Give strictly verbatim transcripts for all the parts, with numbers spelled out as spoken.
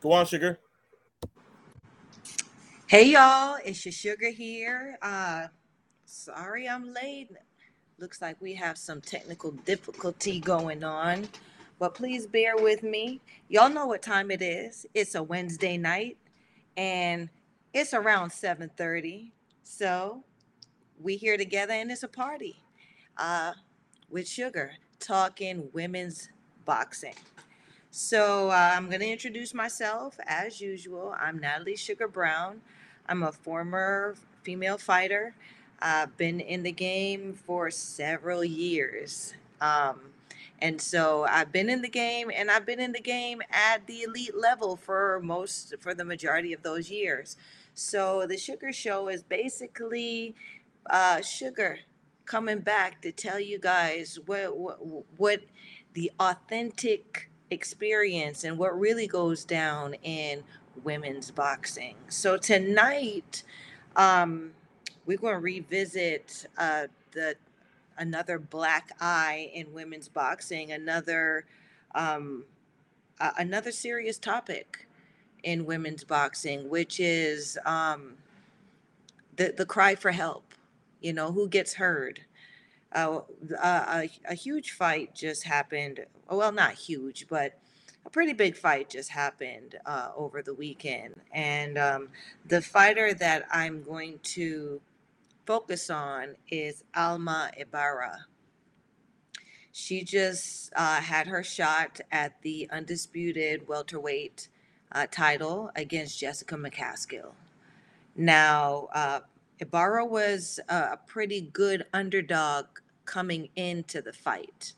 Go on, Sugar. Hey, y'all. It's your Sugar here. Uh, sorry I'm late. Looks like we have some technical difficulty going on, but please bear with me. Y'all know what time it is. It's a Wednesday night, and it's around seven thirty. So we here together, and it's a party uh, with Sugar, talking women's boxing. So uh, I'm going to introduce myself as usual. I'm Natalie Sugar Brown. I'm a former female fighter. I've been in the game for several years. Um, and so I've been in the game and I've been in the game at the elite level for most, for the majority of those years. So the Sugar Show is basically uh, Sugar coming back to tell you guys what, what, what the authentic experience and what really goes down in women's boxing. So tonight, um, we're going to revisit uh, the another black eye in women's boxing, another um, uh, another serious topic in women's boxing, which is um, the the cry for help. You know, who gets heard? Uh, a, a huge fight just happened. Well, not huge, but a pretty big fight just happened uh, over the weekend, and um, the fighter that I'm going to focus on is Alma Ibarra. She just uh, had her shot at the undisputed welterweight uh, title against Jessica McCaskill. Now, uh, Ibarra was a pretty good underdog coming into the fight.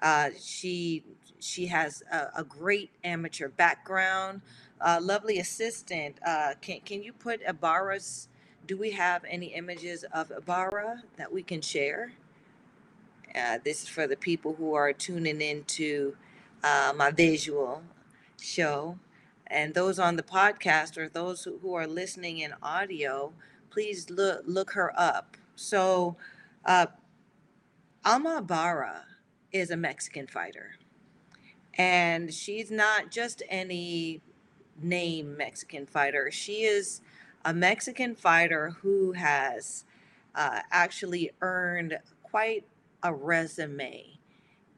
Uh, she she has a, a great amateur background, a lovely assistant. Uh, can can you put Ibarra's? Do we have any images of Ibarra that we can share? Uh, this is for the people who are tuning into uh, my visual show. And those on the podcast or those who, who are listening in audio, please look, look her up. So uh, Alma Ibarra is a Mexican fighter. And she's not just any name Mexican fighter. She is a Mexican fighter who has uh, actually earned quite a resume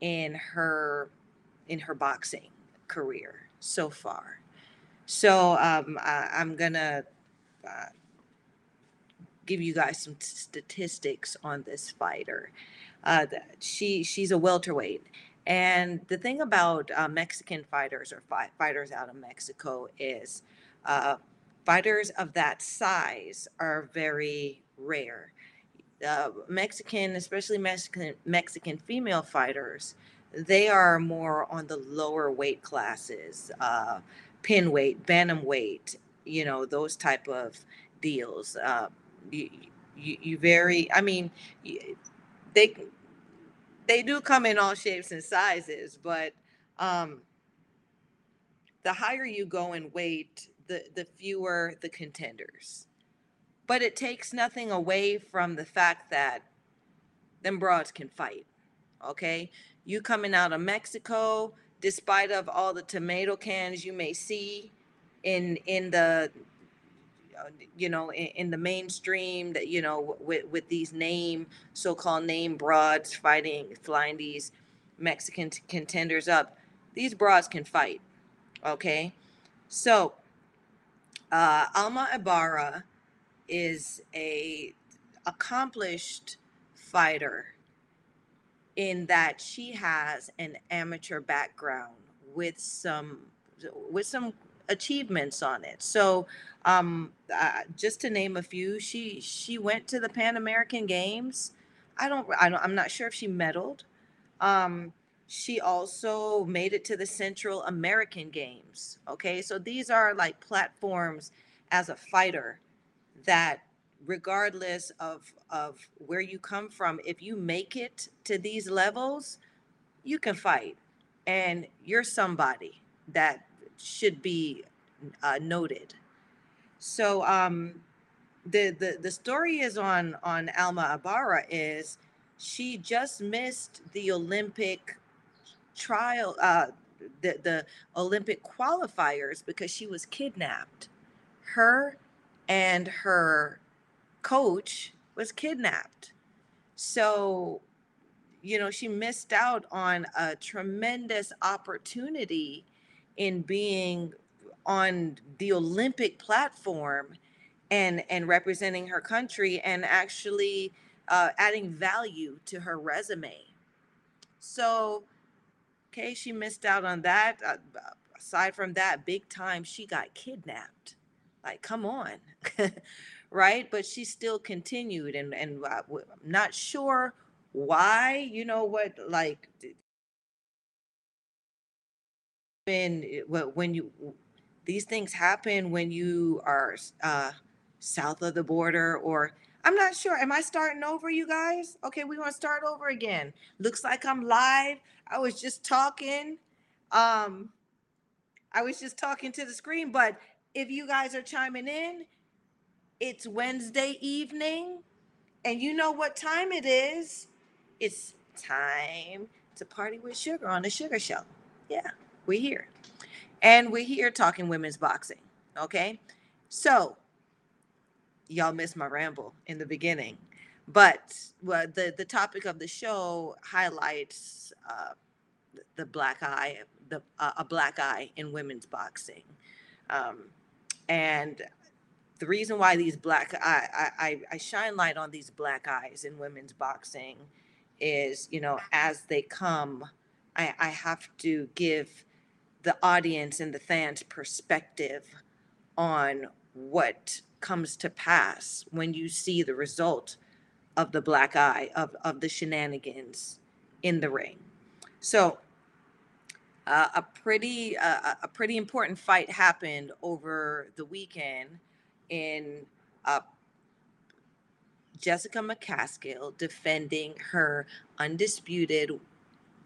in her in her boxing career so far. So um, I, I'm gonna uh, give you guys some t- statistics on this fighter. Uh, she she's a welterweight, and the thing about uh, Mexican fighters or fi- fighters out of Mexico is. Uh, Fighters of that size are very rare. Uh, Mexican, especially Mexican Mexican female fighters, they are more on the lower weight classes, uh, pin weight, bantam weight, you know, those type of deals. Uh, you, you, you very, I mean, they they do come in all shapes and sizes, but um, the higher you go in weight, the the fewer the contenders. But it takes nothing away from the fact that them broads can fight, okay? You coming out of Mexico, despite of all the tomato cans you may see in in the, you know, in, in the mainstream, that, you know, with, with these name, so-called name broads fighting, flying these Mexican t- contenders up, these broads can fight, okay? So, Uh, Alma Ibarra is a accomplished fighter in that she has an amateur background with some with some achievements on it. So um, uh, just to name a few, she she went to the Pan American Games. I don't, I don't I'm not sure if she medaled. Um, She also made it to the Central American Games. Okay, so these are like platforms as a fighter that regardless of, of where you come from, if you make it to these levels, you can fight. And you're somebody that should be uh, noted. So um, the, the, the story is on, on Alma Ibarra is she just missed the Olympic trial uh the, the Olympic qualifiers because she was kidnapped. Her and her coach was kidnapped. So, you know, she missed out on a tremendous opportunity in being on the Olympic platform and, and representing her country and actually uh, adding value to her resume. So, okay, she missed out on that. Uh, aside from that, big time, she got kidnapped. Like, come on, right? But she still continued, and and uh, I'm not sure why. You know what? Like, when when you these things happen when you are uh, south of the border, or I'm not sure. Am I starting over, you guys? Okay, we're gonna start over again. Looks like I'm live. I was just talking. Um, I was just talking to the screen, but. If you guys are chiming in, it's Wednesday evening, and you know what time it is. It's time to party with Sugar on the Sugar Show. Yeah, we're here. And we're here talking women's boxing, okay? So, y'all missed my ramble in the beginning, but well, the, the topic of the show highlights uh, the black eye, the uh, a black eye in women's boxing. Um, And the reason why these black I, I, I shine light on these black eyes in women's boxing is, you know, as they come, I, I have to give the audience and the fans perspective on what comes to pass when you see the result of the black eye, of, of the shenanigans in the ring. So Uh, a pretty uh, a pretty important fight happened over the weekend in uh, Jessica McCaskill defending her undisputed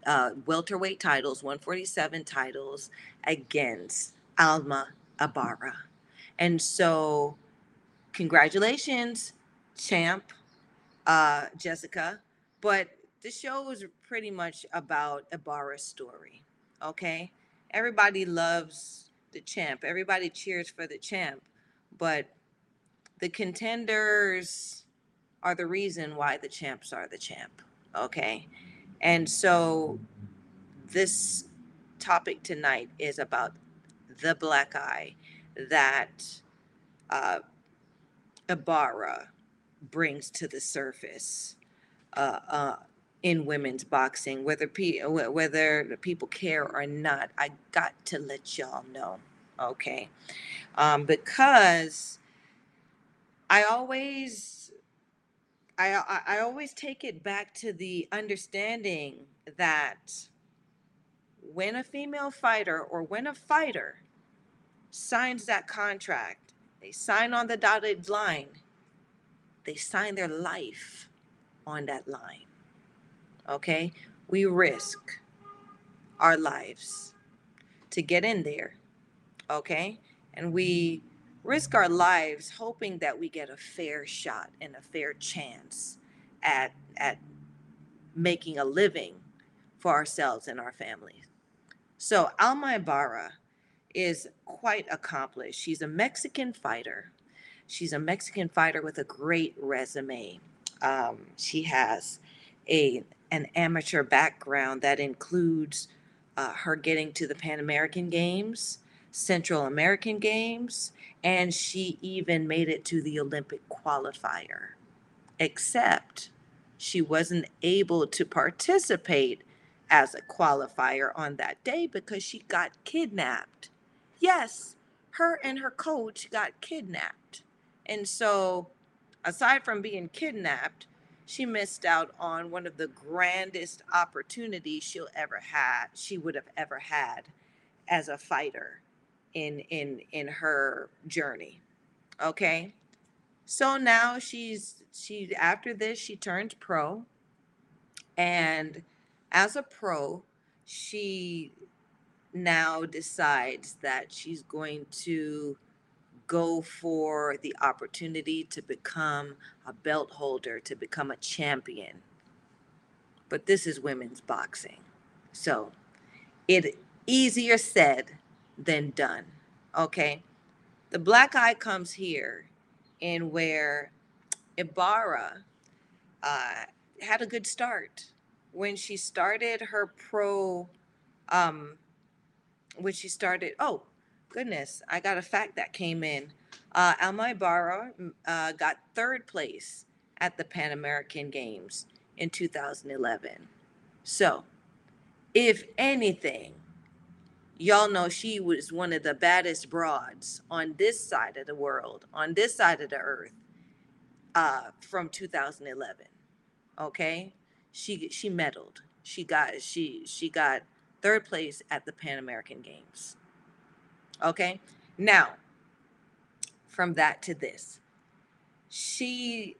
uh, welterweight titles, one forty-seven titles, against Alma Ibarra. And so congratulations, champ uh, Jessica. But the show was pretty much about Ibarra's story. Okay, everybody loves the champ. Everybody cheers for the champ, but the contenders are the reason why the champs are the champ. Okay, and so this topic tonight is about the black eye that uh, Ibarra brings to the surface. Uh, uh, in women's boxing, whether pe whether people care or not, I got to let y'all know, okay? Um, because I always, I, I always take it back to the understanding that when a female fighter or when a fighter signs that contract, they sign on the dotted line, they sign their life on that line. Okay, we risk our lives to get in there, okay? And we risk our lives hoping that we get a fair shot and a fair chance at, at making a living for ourselves and our families. So Alma Ibarra is quite accomplished. She's a Mexican fighter. She's a Mexican fighter with a great resume. Um, she has a... an amateur background that includes uh, her getting to the Pan American Games, Central American Games, and she even made it to the Olympic qualifier, except she wasn't able to participate as a qualifier on that day because she got kidnapped. Yes, her and her coach got kidnapped. And so aside from being kidnapped, she missed out on one of the grandest opportunities she'll ever had. She would have ever had as a fighter in in in her journey. Okay, so now she's she after this she turns pro, and as a pro, she now decides that she's going to go for the opportunity to become a belt holder, to become a champion. But this is women's boxing. So it easier said than done, okay? The black eye comes here in where Ibarra uh, had a good start. When she started her pro, um, when she started, oh, goodness, I got a fact that came in. Uh, Alma Ibarra uh, got third place at the Pan American Games in two thousand eleven. So, if anything, y'all know she was one of the baddest broads on this side of the world, on this side of the earth, uh, from two thousand eleven. Okay, she she medaled. She got she she got third place at the Pan American Games. Okay, now from that to this, she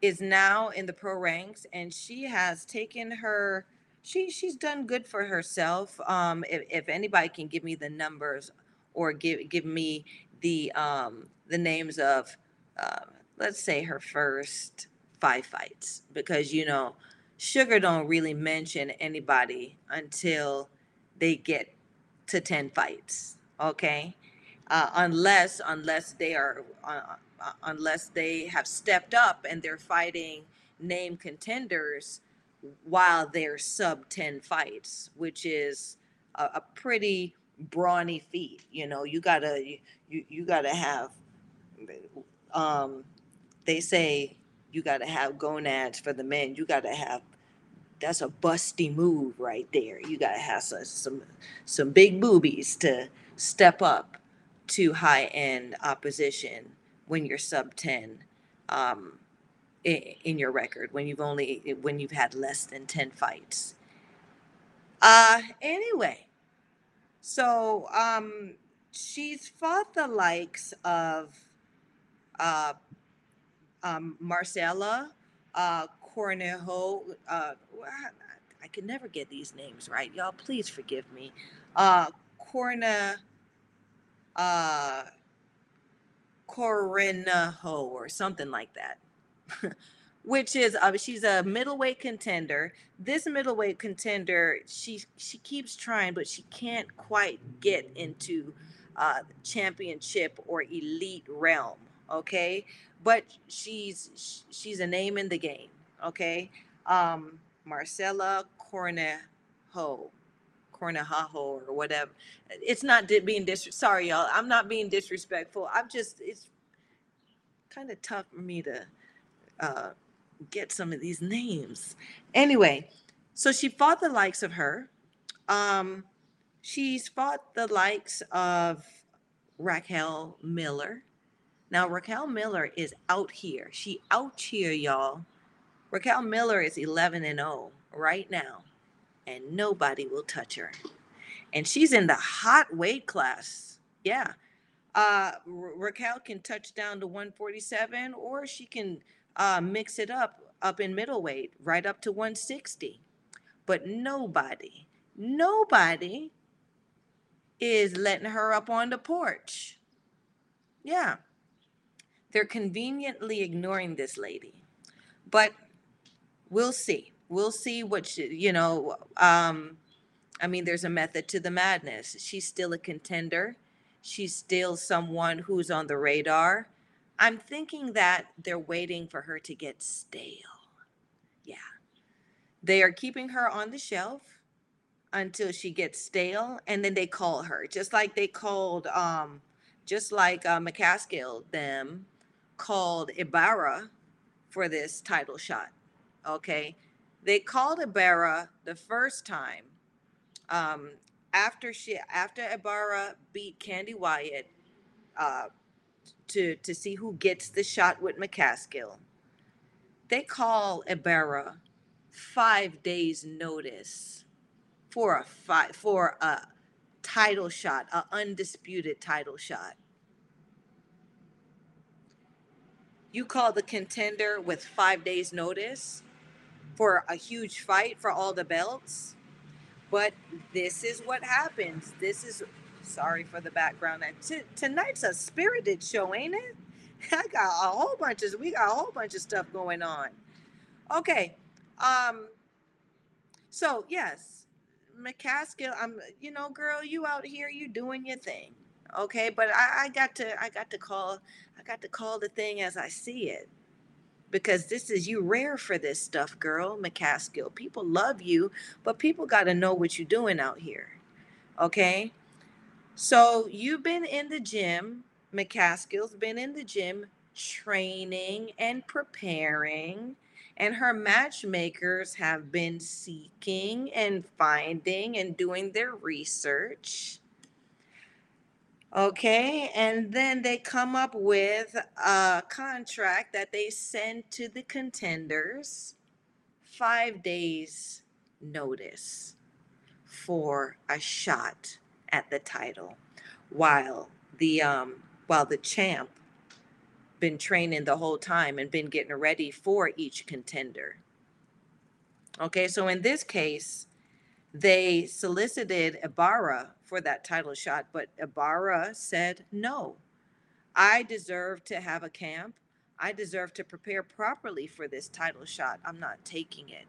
is now in the pro ranks, and she has taken her. She she's done good for herself. Um, if, if anybody can give me the numbers or give give me the um, the names of uh, let's say her first five fights, because you know Sugar don't really mention anybody until they get to ten fights. Okay, uh, unless unless they are uh, unless they have stepped up and they're fighting named contenders while they're sub ten fights, which is a, a pretty brawny feat. You know, you gotta you you gotta have um they say you gotta have gonads for the men. You gotta have, that's a busty move right there. You gotta have some some, some big boobies to step up to high end opposition when you're sub ten. Um, in your record, when you've only when you've had less than ten fights. Uh anyway, so um she's fought the likes of uh um Marcela uh Cornejo, uh I can never get these names right, y'all, please forgive me. Uh Corna uh Cornejo or something like that. Which is uh, she's a middleweight contender. This middleweight contender, she she keeps trying, but she can't quite get into uh, championship or elite realm. Okay, but she's she's a name in the game. Okay, um, Marcela Cornejo, Cornejo or whatever. It's not being dis- Sorry, y'all. I'm not being disrespectful. I'm just it's kind of tough for me to. Uh, get some of these names. Anyway, so she fought the likes of her. Um, she's fought the likes of Raquel Miller. Now, Raquel Miller is out here. She out here, y'all. Raquel Miller is eleven and oh right now, and nobody will touch her. And she's in the hot weight class. Yeah. Uh, Raquel can touch down to one forty-seven, or she can Uh, mix it up, up in middleweight, right up to one sixty. But nobody, nobody is letting her up on the porch. Yeah. They're conveniently ignoring this lady. But we'll see. We'll see what, she, you know, um, I mean, there's a method to the madness. She's still a contender. She's still someone who's on the radar. I'm thinking that they're waiting for her to get stale. Yeah. They are keeping her on the shelf until she gets stale, and then they call her, just like they called, um, just like uh, McCaskill, them, called Ibarra for this title shot, okay? They called Ibarra the first time um, after she, after Ibarra beat Candy Wyatt, uh, to to see who gets the shot with McCaskill. They call Ibarra five days notice for a fight for a title shot, a undisputed title shot. You call the contender with five days notice for a huge fight for all the belts. But this is what happens. This is Sorry for the background. T- tonight's a spirited show, ain't it? I got a whole bunch of we got a whole bunch of stuff going on. Okay, um, so yes, McCaskill, I'm, you know, girl, you out here, you doing your thing, okay? But I, I got to, I got to call, I got to call the thing as I see it, because this is, you rare for this stuff, girl, McCaskill. People love you, but people got to know what you're doing out here, okay? So you've been in the gym, McCaskill's been in the gym, training and preparing. And her matchmakers have been seeking and finding and doing their research. Okay, and then they come up with a contract that they send to the contenders. Five days notice for a shot at the title, while the um, while the champ been training the whole time and been getting ready for each contender. Okay, so in this case, they solicited Ibarra for that title shot, but Ibarra said, no, I deserve to have a camp. I deserve to prepare properly for this title shot. I'm not taking it.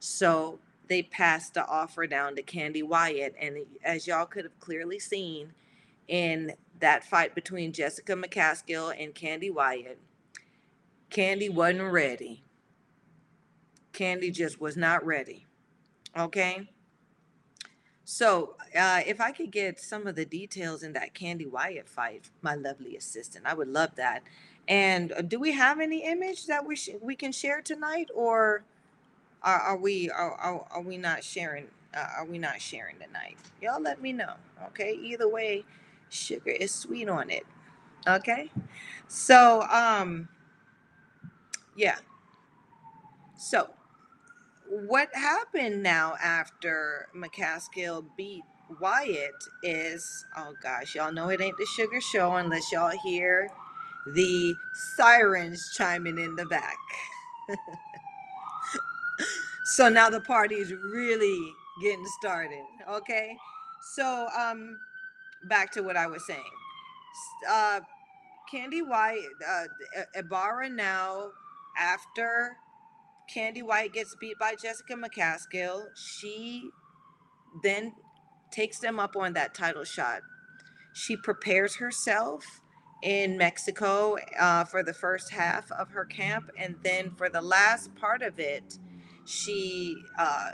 So they passed the offer down to Candy Wyatt, and as y'all could have clearly seen in that fight between Jessica McCaskill and Candy Wyatt, Candy wasn't ready. Candy just was not ready. Okay? So uh, if I could get some of the details in that Candy Wyatt fight, my lovely assistant, I would love that. And do we have any image that we sh we can share tonight, or are, are we are, are, are we not sharing? Uh, are we not sharing tonight? Y'all let me know. Okay? Either way, sugar is sweet on it. Okay, so um yeah, so what happened now after McCaskill beat Wyatt is, oh gosh, y'all know it ain't the Sugar Show unless y'all hear the sirens chiming in the back. So now the party is really getting started. Okay, so um back to what I was saying. Uh, Candy Wyatt, uh, Ibarra now, after Candy Wyatt gets beat by Jessica McCaskill, she then takes them up on that title shot. She prepares herself in Mexico uh, for the first half of her camp, and then for the last part of it, she, uh,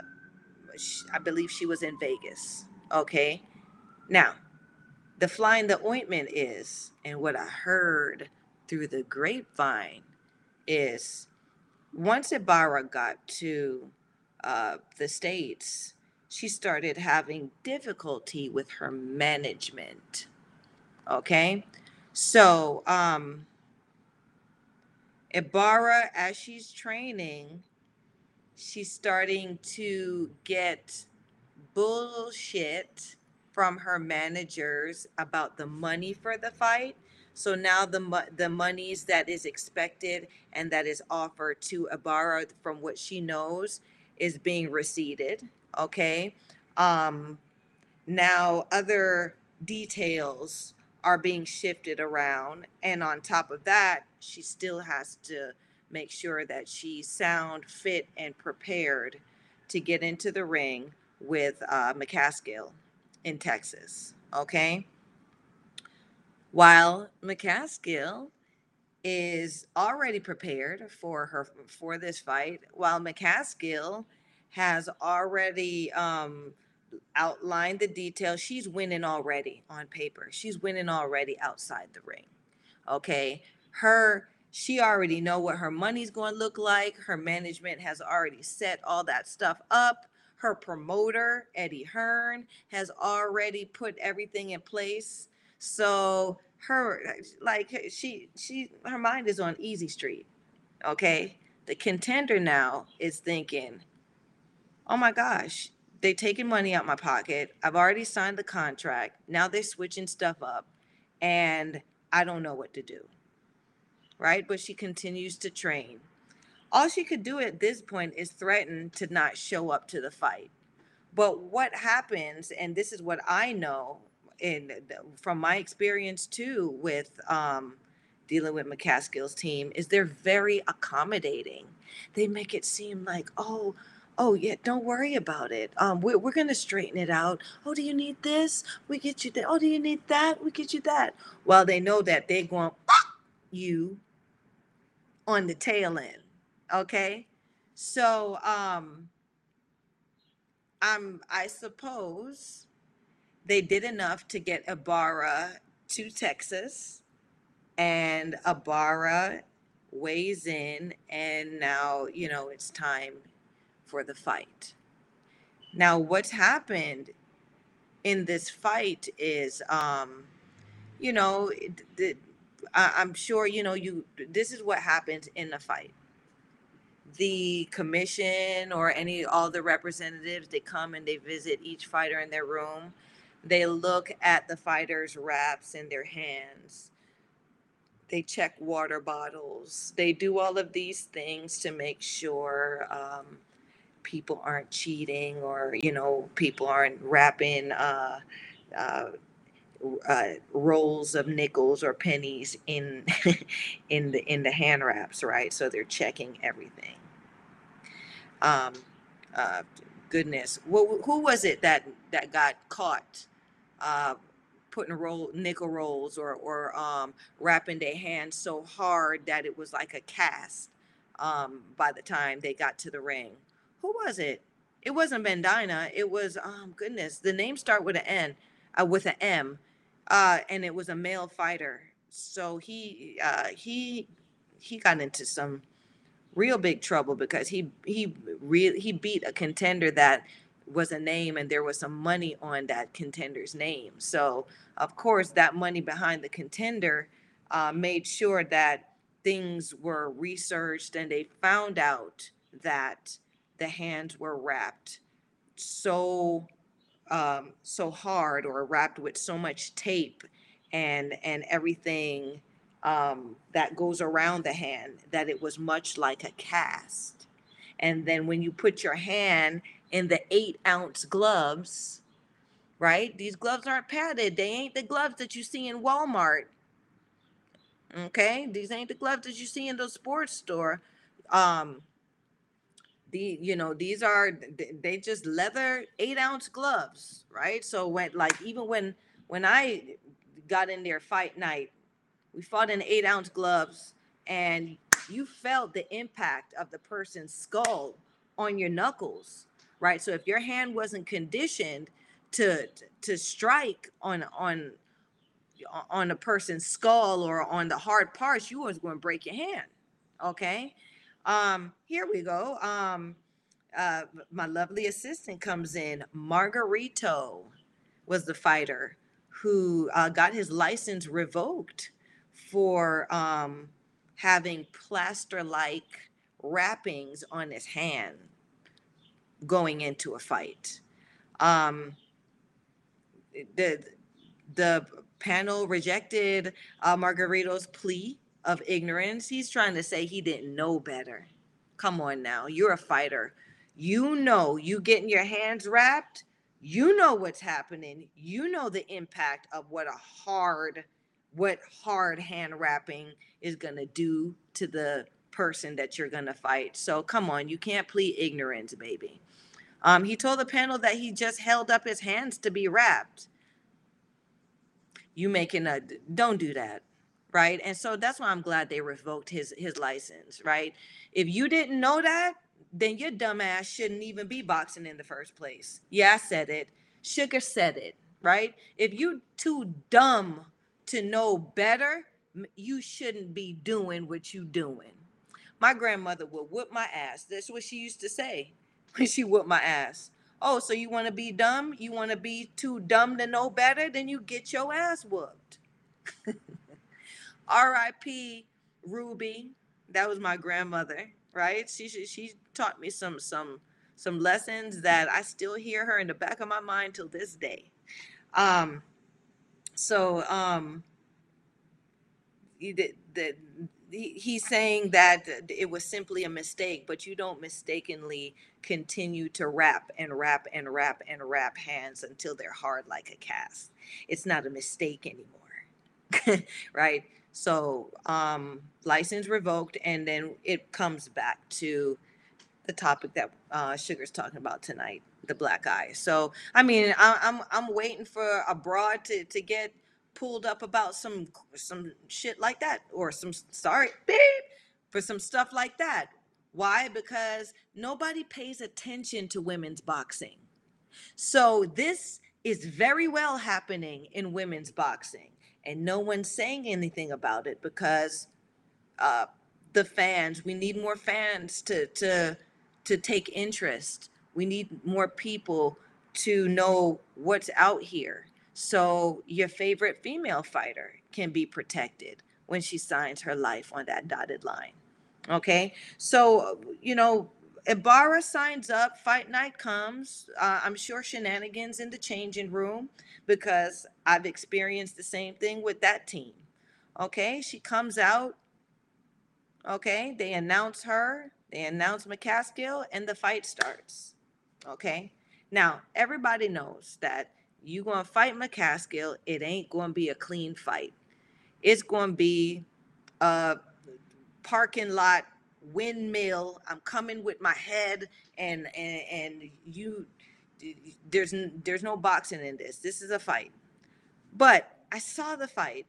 she I believe she was in Vegas. Okay, now, the fly in the ointment is, and what I heard through the grapevine is, once Ibarra got to uh, the States, she started having difficulty with her management. Okay? So, um, Ibarra, as she's training, she's starting to get bullshit from her managers about the money for the fight. So now the mo the monies that is expected and that is offered to Ibarra from what she knows is being receded, okay? Um, now other details are being shifted around, and on top of that, she still has to make sure that she's sound, fit, and prepared to get into the ring with uh, McCaskill in Texas, okay? While McCaskill is already prepared for her for this fight, while McCaskill has already um, outlined the details, she's winning already on paper. She's winning already outside the ring, okay? Her, she already know what her money's going to look like. Her management has already set all that stuff up. Her promoter, Eddie Hearn, has already put everything in place. So her, like, she, she, her mind is on easy street, okay? The contender now is thinking, oh my gosh, they're taking money out my pocket. I've already signed the contract. Now they're switching stuff up, and I don't know what to do, right? But she continues to train. All she could do at this point is threaten to not show up to the fight. But what happens, and this is what I know in, from my experience too with um, dealing with McCaskill's team, is they're very accommodating. They make it seem like, oh, Oh, yeah, don't worry about it. Um, we're, we're going to straighten it out. Oh, do you need this? We get you that. Oh, do you need that? We get you that. Well, they know that they're going to fuck you on the tail end, okay? So um, I'm, I suppose they did enough to get Ibarra to Texas, and Ibarra weighs in, and now, you know, it's time for the fight. Now, what's happened in this fight is, um, you know, it, it, I, I'm sure, you know, you, this is what happens in a fight. The commission or any, all the representatives, they come and they visit each fighter in their room. They look at the fighters' wraps in their hands. They check water bottles. They do all of these things to make sure um, people aren't cheating, or, you know, people aren't wrapping uh, uh, uh, rolls of nickels or pennies in in the in the hand wraps, right? So they're checking everything. Um, uh, goodness, well, who was it that that got caught? Uh, putting roll nickel rolls or or um, wrapping their hands so hard that it was like a cast um, by the time they got to the ring. Who was it? It wasn't Bandina. It was, um, goodness, the name start with an N, uh, with an M, uh, and it was a male fighter. So he uh, he he got into some real big trouble because he he re- he beat a contender that was a name, and there was some money on that contender's name. So of course that money behind the contender uh, made sure that things were researched, and they found out that the hands were wrapped so um, so hard, or wrapped with so much tape and and everything um, that goes around the hand, that it was much like a cast. And then when you put your hand in the eight ounce gloves, right? These gloves aren't padded. They ain't the gloves that you see in Walmart, okay? These ain't the gloves that you see in the sports store. Um, the you know, these are, they just leather eight ounce gloves, right? So when, like, even when, when I got in there fight night, we fought in eight ounce gloves, and you felt the impact of the person's skull on your knuckles. Right, so if your hand wasn't conditioned to to strike on on on a person's skull or on the hard parts, you was going to break your hand. Okay, um, here we go. Um, uh, my lovely assistant comes in. Margarito was the fighter who uh, got his license revoked for um, having plaster-like wrappings on his hand going into a fight. Um, the the panel rejected uh, Margarito's plea of ignorance. He's trying to say he didn't know better. Come on now, you're a fighter. You know, you getting your hands wrapped, you know what's happening. You know the impact of what a hard, what hard hand wrapping is gonna do to the person that you're gonna fight. So come on, you can't plead ignorance, baby. Um, he told the panel that he just held up his hands to be wrapped. You making a, don't do that, right? And so that's why I'm glad they revoked his his license, right? If you didn't know that, then your dumb ass shouldn't even be boxing in the first place. Yeah, I said it. Sugar said it, right? If you too dumb to know better, you shouldn't be doing what you doing. My grandmother would whoop my ass. That's what she used to say. She whooped my ass. Oh, so you want to be dumb? You want to be too dumb to know better? Then you get your ass whooped. R I P Ruby. That was my grandmother, right? She she taught me some some some lessons that I still hear her in the back of my mind till this day. Um, so um, the the. He's saying that it was simply a mistake, but you don't mistakenly continue to wrap and wrap and wrap and wrap hands until they're hard like a cast. It's not a mistake anymore, right? So um, license revoked, and then it comes back to the topic that uh, Sugar's talking about tonight, the black eye. So, I mean, I, I'm I'm waiting for a broad to, to get pulled up about some some shit like that, or some sorry, beep, for some stuff like that. Why? Because nobody pays attention to women's boxing. So this is very well happening in women's boxing, and no one's saying anything about it because uh, the fans. We need more fans to to. to take interest. We need more people to know what's out here. So your favorite female fighter can be protected when she signs her life on that dotted line. Okay, so, you know, Ibarra signs up, fight night comes. Uh, I'm sure shenanigans in the changing room, because I've experienced the same thing with that team. Okay, she comes out. Okay, they announce her. They announce McCaskill, and the fight starts, okay? Now, everybody knows that you're going to fight McCaskill. It ain't going to be a clean fight. It's going to be a parking lot windmill. I'm coming with my head, and and, and you, there's, there's no boxing in this. This is a fight. But I saw the fight.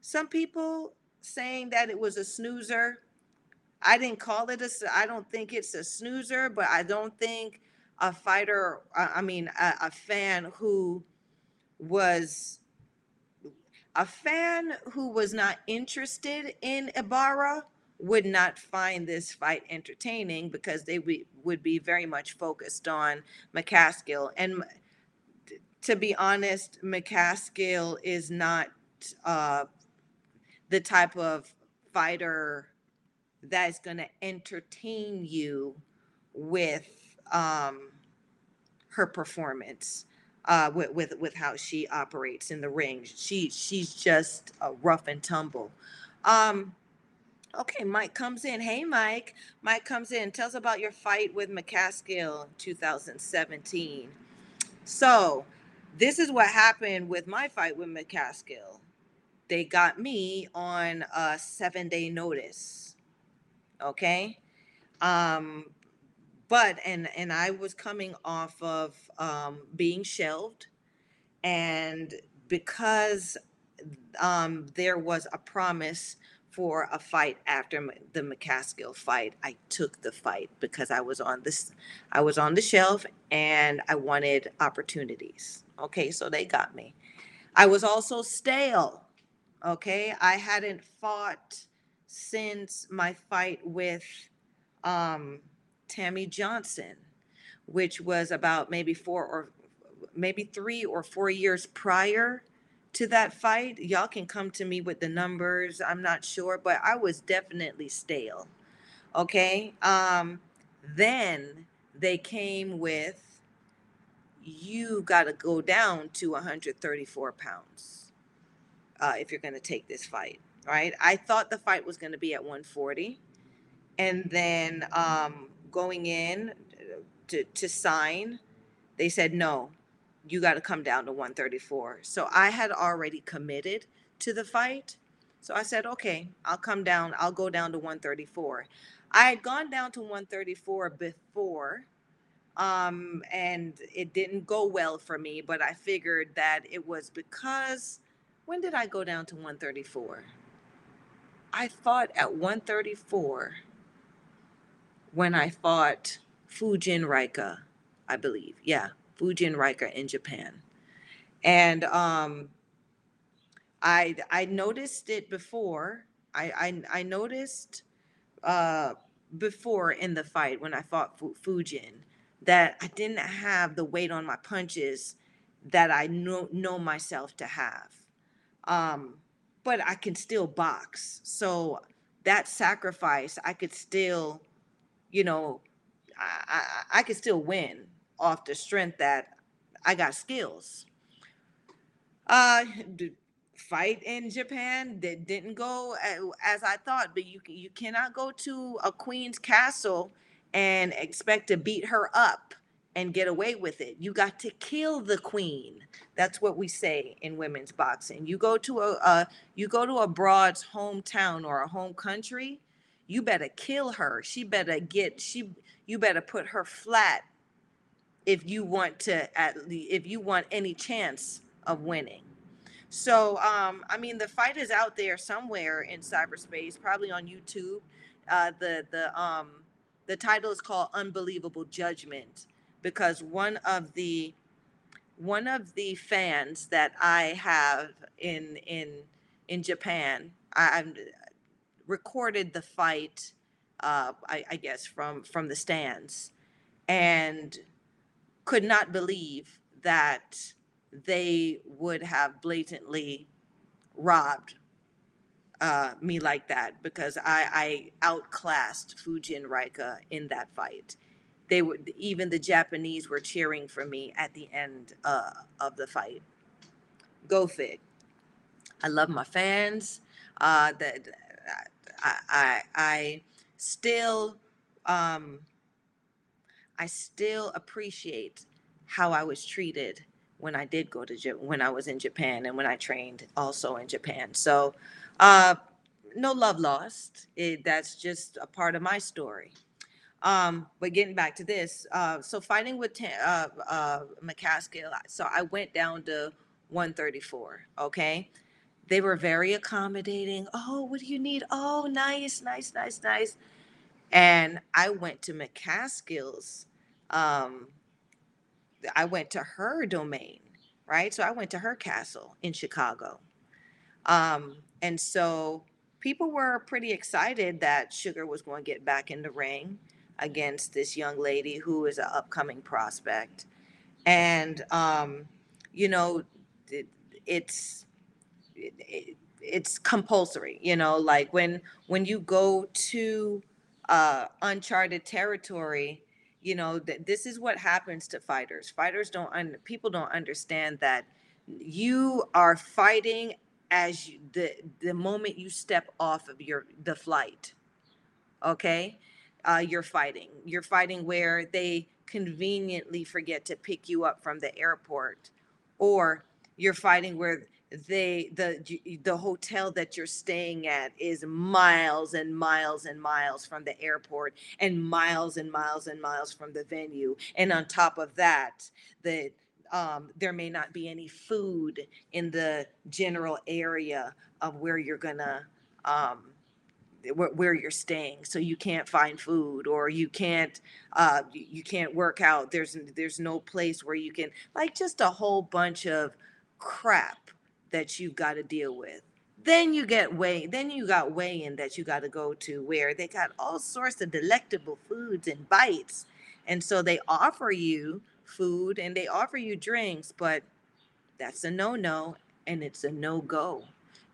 Some people saying that it was a snoozer. I didn't call it a, I don't think it's a snoozer, but I don't think a fighter, I mean, a, a fan who was, a fan who was not interested in Ibarra would not find this fight entertaining, because they w- would be very much focused on McCaskill. And to be honest, McCaskill is not uh, the type of fighter that is going to entertain you with um, her performance, uh, with, with with how she operates in the ring. She she's just a rough and tumble. Um, okay, Mike comes in. Hey, Mike. Mike comes in. Tell us about your fight with McCaskill in two thousand seventeen. So this is what happened with my fight with McCaskill. They got me on a seven-day notice. Okay, um, but and and I was coming off of um, being shelved, and because um, there was a promise for a fight after the McCaskill fight, I took the fight because I was on this, I was on the shelf, and I wanted opportunities. Okay, so they got me. I was also stale. Okay, I hadn't fought since my fight with um, Tammy Johnson, which was about maybe four or maybe three or four years prior to that fight. Y'all can come to me with the numbers. I'm not sure, but I was definitely stale. Okay. Um, then they came with, you got to go down to one hundred thirty-four pounds uh, if you're going to take this fight. Right, I thought the fight was going to be at one forty, and then um, going in to to sign, they said no, you got to come down to one thirty-four. So I had already committed to the fight, so I said, okay, I'll come down, I'll go down to one thirty-four. I had gone down to one thirty-four before, um, and it didn't go well for me. But I figured that it was because, when did I go down to one thirty-four? I fought at one thirty-four when I fought Fujin Raika, I believe. Yeah, Fujin Raika in Japan. And um, I I noticed it before. I I, I noticed uh, before in the fight when I fought Fu- Fujin that I didn't have the weight on my punches that I know, know myself to have. Um, But I can still box. So that sacrifice, I could still, you know, I, I, I could still win off the strength that I got skills. Uh, fight in Japan that didn't go as I thought, but you, you cannot go to a queen's castle and expect to beat her up and get away with it. You got to kill the queen. That's what we say in women's boxing. You go to a, a you go to a broad's hometown or a home country, you better kill her. She better get, she, you better put her flat if you want to, at least, if you want any chance of winning. So, um, I mean, the fight is out there somewhere in cyberspace, probably on YouTube. Uh, the, the, um, the title is called Unbelievable Judgment, because one of the, one of the fans that I have in, in, in Japan, I, I'm, recorded the fight, uh, I, I guess, from, from the stands, and could not believe that they would have blatantly robbed uh, me like that, because I, I outclassed Fujin Raika in that fight. They would, even the Japanese were cheering for me at the end uh, of the fight. Go fig. I love my fans. Uh, that I, I, I still, um, I still appreciate how I was treated when I did go to J- when I was in Japan, and when I trained also in Japan. So, uh, no love lost. It, that's just a part of my story. Um, but getting back to this, uh, so fighting with uh, uh, McCaskill, so I went down to one thirty-four. Okay. They were very accommodating. Oh, what do you need? Oh, nice, nice, nice, nice. And I went to McCaskill's. Um, I went to her domain, right? So I went to her castle in Chicago. Um, and so people were pretty excited that Sugar was going to get back in the ring against this young lady who is an upcoming prospect. And, um, you know, it, it's... It, it, it's compulsory, you know, like when when you go to uh, uncharted territory, you know, th- this is what happens to fighters. Fighters don't, un- people don't understand that you are fighting as you, the the moment you step off of your the flight, okay, uh, you're fighting. You're fighting where they conveniently forget to pick you up from the airport, or you're fighting where they the the hotel that you're staying at is miles and miles and miles from the airport, and miles and miles and miles from the venue, and on top of that, that um, there may not be any food in the general area of where you're gonna um, where, where you're staying, so you can't find food, or you can't uh, you can't work out. There's there's no place where you can, like, just a whole bunch of crap that you've got to deal with. Then you get weigh, then you got weigh-in that you got to go to, where they got all sorts of delectable foods and bites. And so they offer you food and they offer you drinks, but that's a no-no and it's a no-go.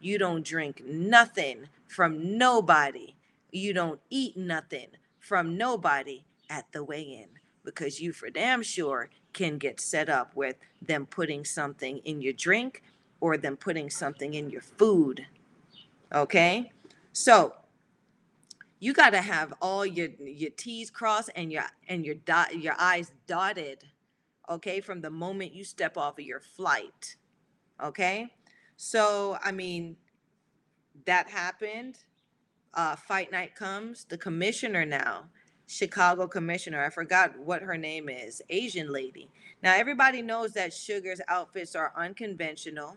You don't drink nothing from nobody. You don't eat nothing from nobody at the weigh-in, because you for damn sure can get set up with them putting something in your drink or them putting something in your food, okay? So you gotta have all your, your T's crossed and your and your dot, your I's dotted, okay, from the moment you step off of your flight, okay? So, I mean, that happened. Uh, fight night comes, the commissioner now, Chicago commissioner, I forgot what her name is, Asian lady. Now, everybody knows that Sugar's outfits are unconventional.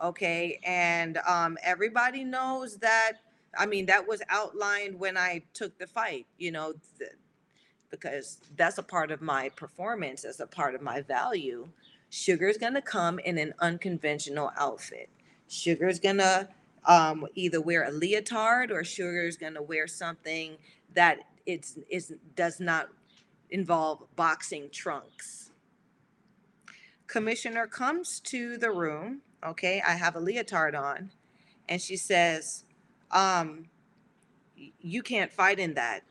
Okay, and um, everybody knows that, I mean, that was outlined when I took the fight, you know, th- because that's a part of my performance, as a part of my value. Sugar's gonna come in an unconventional outfit. Sugar's gonna um, either wear a leotard, or Sugar's gonna wear something that it's, it's, does not involve boxing trunks. Commissioner comes to the room, okay, I have a leotard on, and she says, um, you can't fight in that.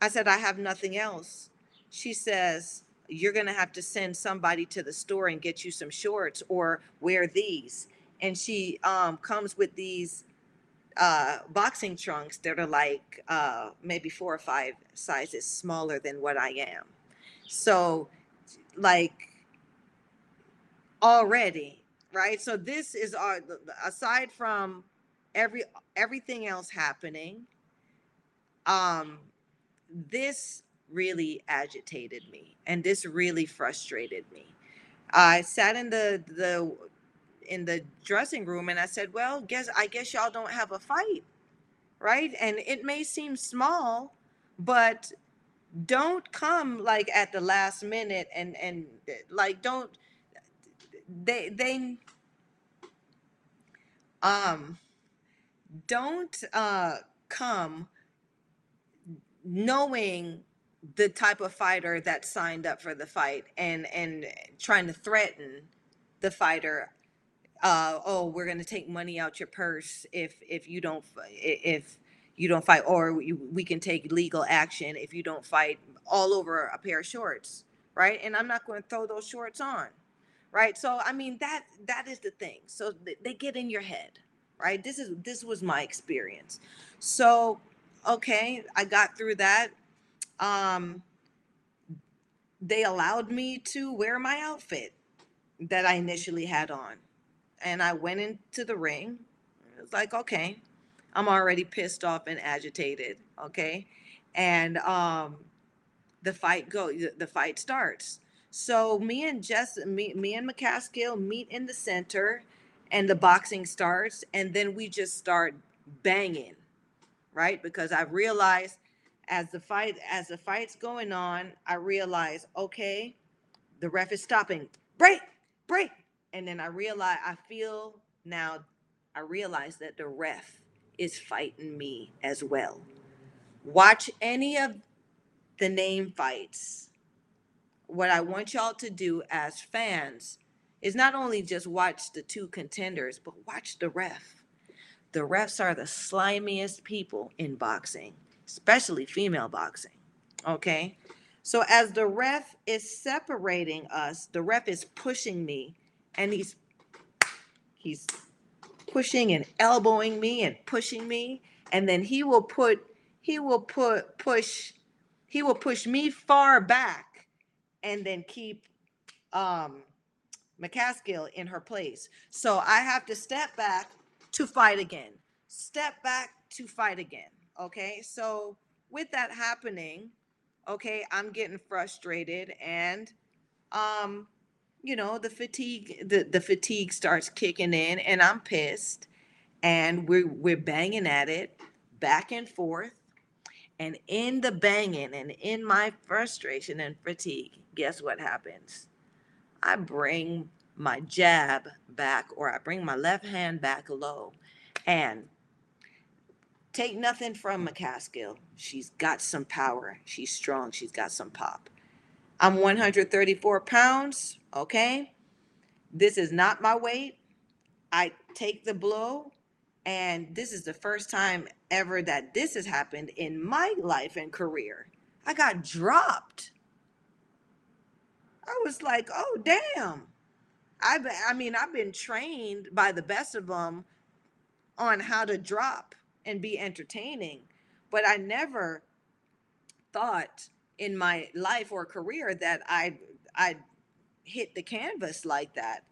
I said, I have nothing else. She says, you're going to have to send somebody to the store and get you some shorts, or wear these. And she um, comes with these uh, boxing trunks that are like uh, maybe four or five sizes smaller than what I am. So, like, already, right? So this is, our, aside from every everything else happening, Um, this really agitated me, and this really frustrated me. I sat in the the in the dressing room and I said, well, guess I guess y'all don't have a fight, right? And it may seem small, but don't come like at the last minute and and like don't they they um don't uh come knowing the type of fighter that signed up for the fight and and trying to threaten the fighter. Uh, oh, we're going to take money out your purse if if you don't if you don't fight, or we, we can take legal action if you don't fight, all over a pair of shorts, right? And I'm not going to throw those shorts on, right? So I mean that that is the thing. So th- they get in your head, right? This is this was my experience. So okay, I got through that. Um, they allowed me to wear my outfit that I initially had on. And I went into the ring. It was like, okay, I'm already pissed off and agitated. Okay. And, um, the fight go, the fight starts. So me and Jess, me, me and McCaskill meet in the center and the boxing starts. And then we just start banging, right? Because I realized as the fight, as the fight's going on, I realized, okay, the ref is stopping. Break, break. And then I realize, I feel now, I realize that the ref is fighting me as well. Watch any of the name fights. What I want y'all to do as fans is not only just watch the two contenders, but watch the ref. The refs are the slimiest people in boxing, especially female boxing, okay? So as the ref is separating us, the ref is pushing me. And he's he's pushing and elbowing me and pushing me, and then he will put he will put push he will push me far back, and then keep um, McCaskill in her place. So I have to step back to fight again, step back to fight again. Okay, so with that happening, okay, I'm getting frustrated and um. you know, the fatigue, the, the fatigue starts kicking in and I'm pissed and we're, we're banging at it back and forth, and in the banging and in my frustration and fatigue, guess what happens? I bring my jab back, or I bring my left hand back low, and take nothing from McCaskill. She's got some power. She's strong. She's got some pop. I'm one hundred thirty-four pounds. Okay, this is not my weight. I take the blow, and this is the first time ever that this has happened in my life and career. I got dropped. I was like, oh, damn. I I mean, I've been trained by the best of them on how to drop and be entertaining, but I never thought in my life or career that I I hit the canvas like that.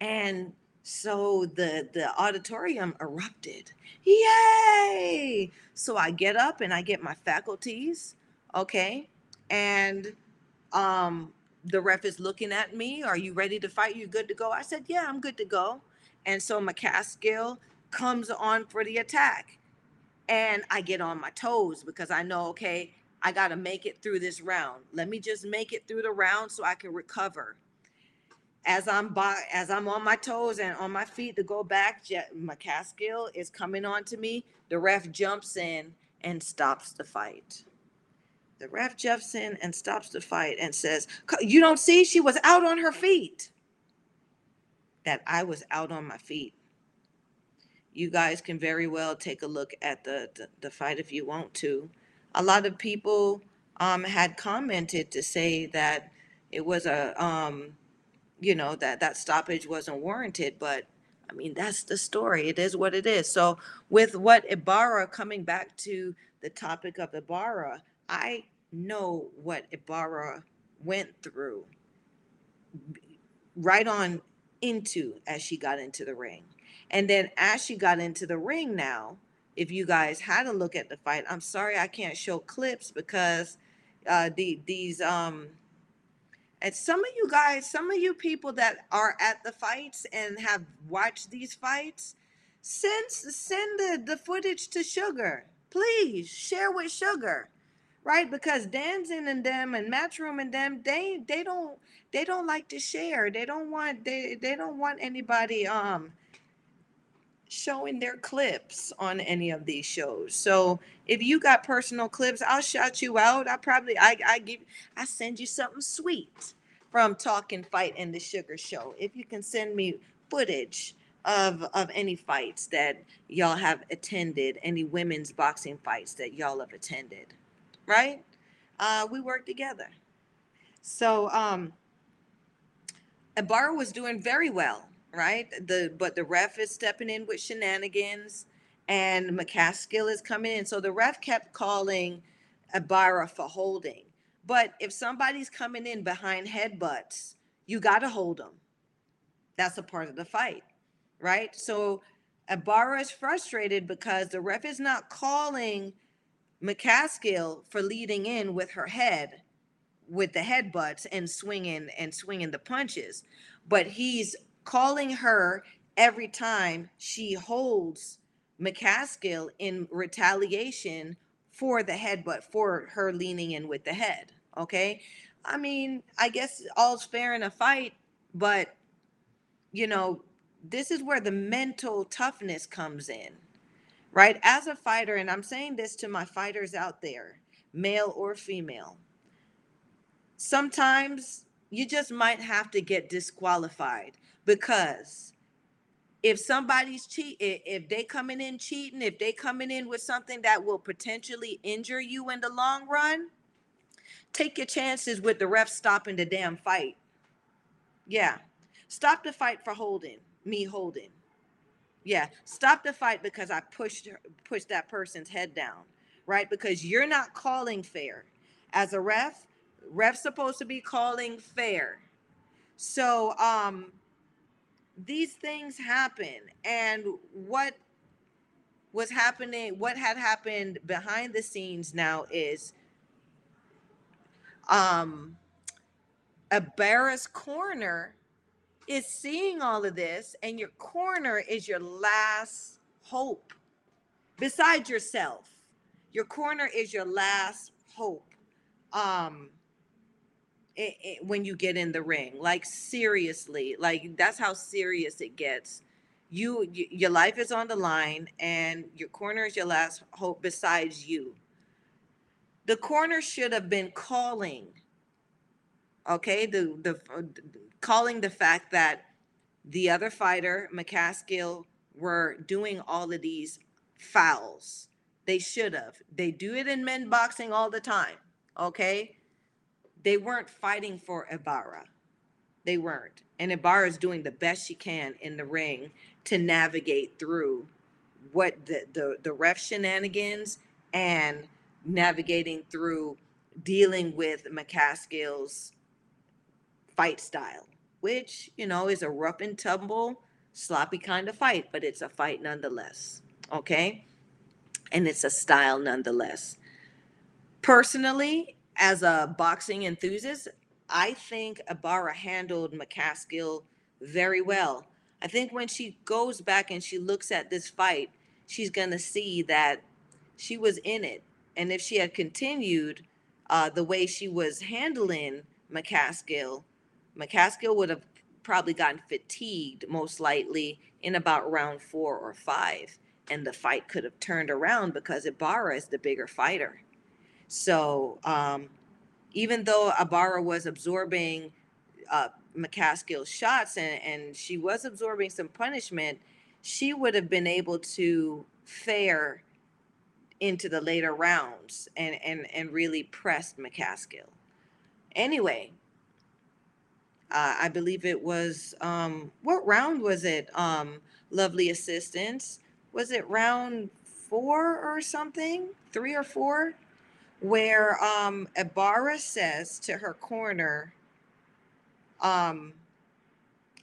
And so the the auditorium erupted. Yay! So I get up and I get my faculties, okay? And um the ref is looking at me, are you ready to fight? You good to go? I said, yeah, I'm good to go. And so McCaskill comes on for the attack. And I get on my toes because I know, okay, I got to make it through this round. Let me just make it through the round so I can recover. As I'm by, as I'm on my toes and on my feet to go back, Je- McCaskill is coming on to me. The ref jumps in and stops the fight. The ref jumps in and stops the fight and says, you don't see? She was out on her feet. That I was out on my feet. You guys can very well take a look at the, the, the fight if you want to. A lot of people um, had commented to say that it was a, um, you know, that that stoppage wasn't warranted. But, I mean, that's the story. It is what it is. So with what Ibarra, coming back to the topic of Ibarra, I know what Ibarra went through right on into as she got into the ring. And then as she got into the ring now, if you guys had a look at the fight. I'm sorry I can't show clips because uh, the these um, and some of you guys, some of you people that are at the fights and have watched these fights, send send the, the footage to Sugar. Please share with Sugar, right? Because Danzin and them and Matchroom and them, they they don't they don't like to share. They don't want they they don't want anybody um showing their clips on any of these shows. So if you got personal clips, I'll shout you out. I probably I I give I send you something sweet from Talking Fight and the Sugar Show. If you can send me footage of of any fights that y'all have attended, any women's boxing fights that y'all have attended, right? Uh, we work together. So um, Ibarra was doing very well, right? The but the ref is stepping in with shenanigans, and McCaskill is coming in. So the ref kept calling Ibarra for holding. But if somebody's coming in behind headbutts, you got to hold them. That's a part of the fight, right? So Ibarra is frustrated because the ref is not calling McCaskill for leading in with her head, with the headbutts and swinging and swinging the punches, but he's calling her every time she holds McCaskill in retaliation for the headbutt, for her leaning in with the head. Okay, I mean, I guess all's fair in a fight, but you know, this is where the mental toughness comes in, right? As a fighter, and I'm saying this to my fighters out there, male or female, sometimes you just might have to get disqualified. Because if somebody's cheating, if they coming in cheating, if they coming in with something that will potentially injure you in the long run, take your chances with the ref stopping the damn fight. Yeah. Stop the fight for holding, me holding. Yeah. Stop the fight because I pushed, pushed that person's head down, right? Because you're not calling fair. As a ref, ref's supposed to be calling fair. So, um... these things happen, and what was happening, what had happened behind the scenes now is um, Ibarra's corner is seeing all of this, and your corner is your last hope. Besides yourself, your corner is your last hope um, It, it, when you get in the ring. Like seriously, like that's how serious it gets. You, you your life is on the line, and your corner is your last hope besides you. The corner should have been calling, okay, the the uh, calling the fact that the other fighter, McCaskill, were doing all of these fouls. They should have. They do it in men boxing all the time, okay? They weren't fighting for Ibarra. They weren't. And Ibarra is doing the best she can in the ring to navigate through what the, the, the ref shenanigans and navigating through dealing with McCaskill's fight style, which, you know, is a rough and tumble, sloppy kind of fight, but it's a fight nonetheless, okay? And it's a style nonetheless. Personally, as a boxing enthusiast, I think Ibarra handled McCaskill very well. I think when she goes back and she looks at this fight, she's going to see that she was in it. And if she had continued uh, the way she was handling McCaskill, McCaskill would have probably gotten fatigued most likely in about round four or five. And the fight could have turned around because Ibarra is the bigger fighter. So um, even though Ibarra was absorbing uh, McCaskill's shots and, and she was absorbing some punishment, she would have been able to fare into the later rounds and, and, and really press McCaskill. Anyway, uh, I believe it was, um, what round was it, um, Lovely Assistance? Was it round four or something, three or four? Where um, Ibarra says to her corner, um,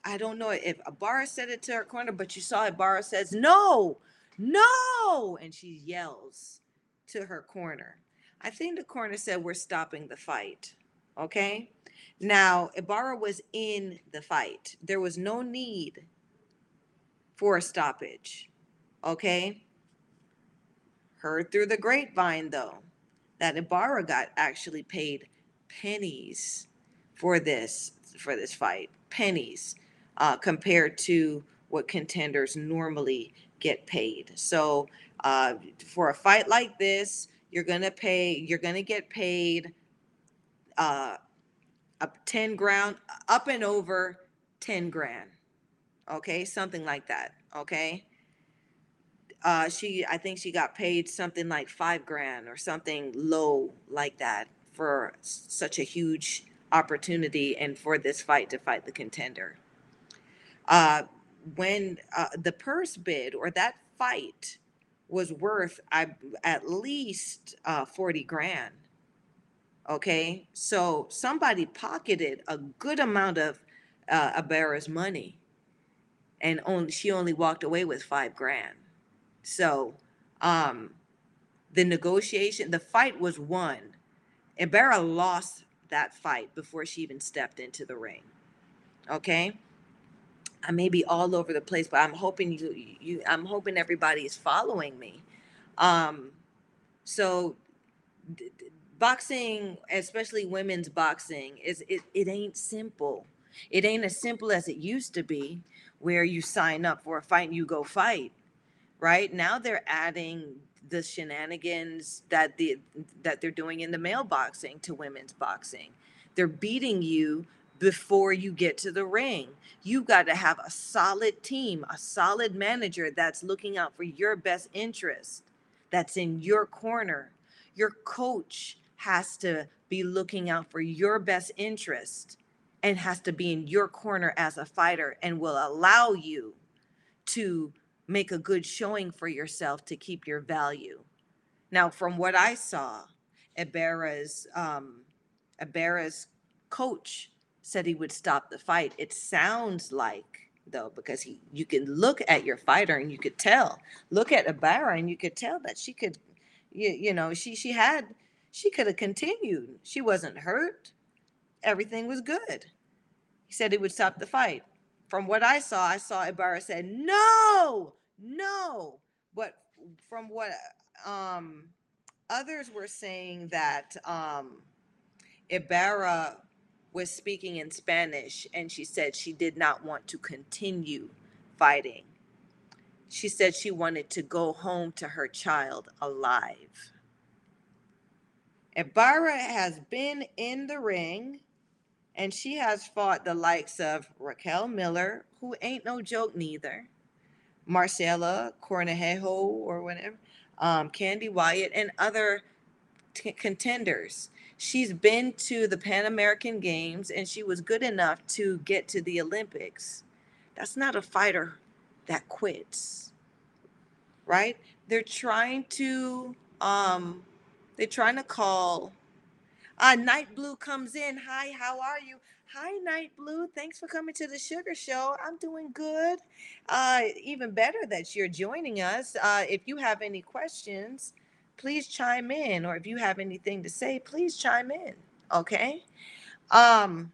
I don't know if Ibarra said it to her corner, but you saw Ibarra says, no, no, and she yells to her corner. I think the corner said, we're stopping the fight. Okay. Now, Ibarra was in the fight. There was no need for a stoppage. Okay. Heard through the grapevine, though, that Ibarra got actually paid pennies for this, for this fight. Pennies uh, compared to what contenders normally get paid. So uh, for a fight like this, you're going to pay, you're going to get paid uh, up ten grand, up and over ten grand. Okay. Something like that. Okay. Uh, she, I think she got paid something like five grand or something low like that for such a huge opportunity. And for this fight to fight the contender, uh, when uh, the purse bid or that fight was worth I, at least uh, forty grand. Okay. So somebody pocketed a good amount of uh, Ibarra's money, and only, she only walked away with five grand. So um, the negotiation, the fight was won. Ibarra lost that fight before she even stepped into the ring. Okay. I may be all over the place, but I'm hoping you, you I'm hoping everybody is following me. Um, so d- d- boxing, especially women's boxing, is it, it ain't simple. It ain't as simple as it used to be, where you sign up for a fight and you go fight. Right now they're adding the shenanigans that the that they're doing in the male boxing to women's boxing. They're beating you before you get to the ring. You've got to have a solid team, a solid manager that's looking out for your best interest, that's in your corner. Your coach has to be looking out for your best interest and has to be in your corner as a fighter and will allow you to make a good showing for yourself to keep your value. Now, from what I saw, Ibarra's, um, Ibarra's coach said he would stop the fight. It sounds like, though, because he, you can look at your fighter and you could tell, look at Ibarra and you could tell that she could, you, you know, she she had, she could have continued. She wasn't hurt. Everything was good. He said he would stop the fight. From what I saw, I saw Ibarra said, no, no. But from what um, others were saying, that um, Ibarra was speaking in Spanish, and she said she did not want to continue fighting. She said she wanted to go home to her child alive. Ibarra has been in the ring, and she has fought the likes of Raquel Miller, who ain't no joke neither, Marcela Cornejo or whatever, um, Candy Wyatt, and other t- contenders. She's been to the Pan American Games, and she was good enough to get to the Olympics. That's not a fighter that quits, right? They're trying to, um, they're trying to call. Uh, Night Blue comes in. Hi, how are you? Hi, Night Blue. Thanks for coming to the Sugar Show. I'm doing good. Uh, even better that you're joining us. Uh, if you have any questions, please chime in, or if you have anything to say, please chime in. Okay. Um,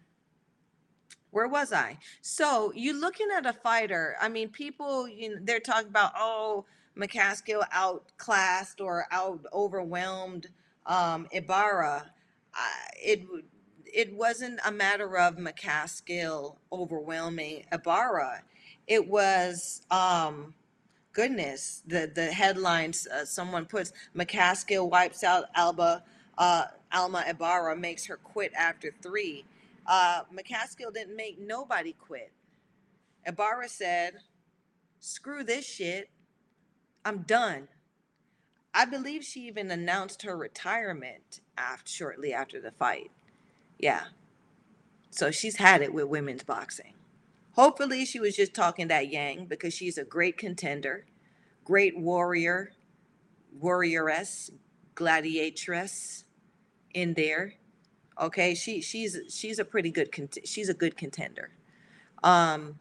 where was I? So you're looking at a fighter. I mean, people, you know, they're talking about, oh, McCaskill outclassed or out overwhelmed um, Ibarra. Uh, it it wasn't a matter of McCaskill overwhelming Ibarra. It was. Um, Goodness, the, the headlines uh, someone puts, McCaskill wipes out Alba, uh, Alma Ibarra, makes her quit after three. Uh, McCaskill didn't make nobody quit. Ibarra said, screw this shit. I'm done. I believe she even announced her retirement after, shortly after the fight. Yeah. So she's had it with women's boxing. Hopefully she was just talking that yang, because she's a great contender, great warrior, warrioress, gladiatress in there. Okay, she she's she's a pretty good she's a good contender. Um,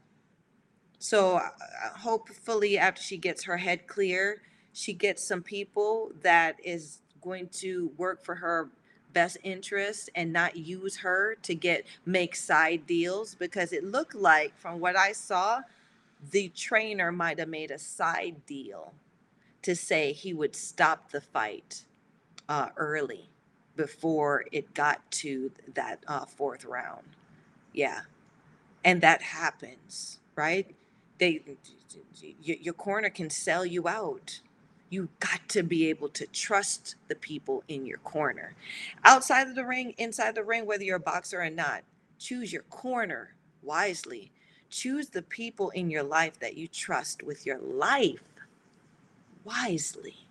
So uh, hopefully after she gets her head clear, she gets some people that is going to work for her best interest and not use her to get make side deals, because it looked like, from what I saw, the trainer might have made a side deal to say he would stop the fight uh, early before it got to that uh, fourth round. Yeah. And that happens, right? They, your corner can sell you out. You got to be able to trust the people in your corner. Outside of the ring, inside the ring, whether you're a boxer or not, choose your corner wisely. Choose the people in your life that you trust with your life wisely.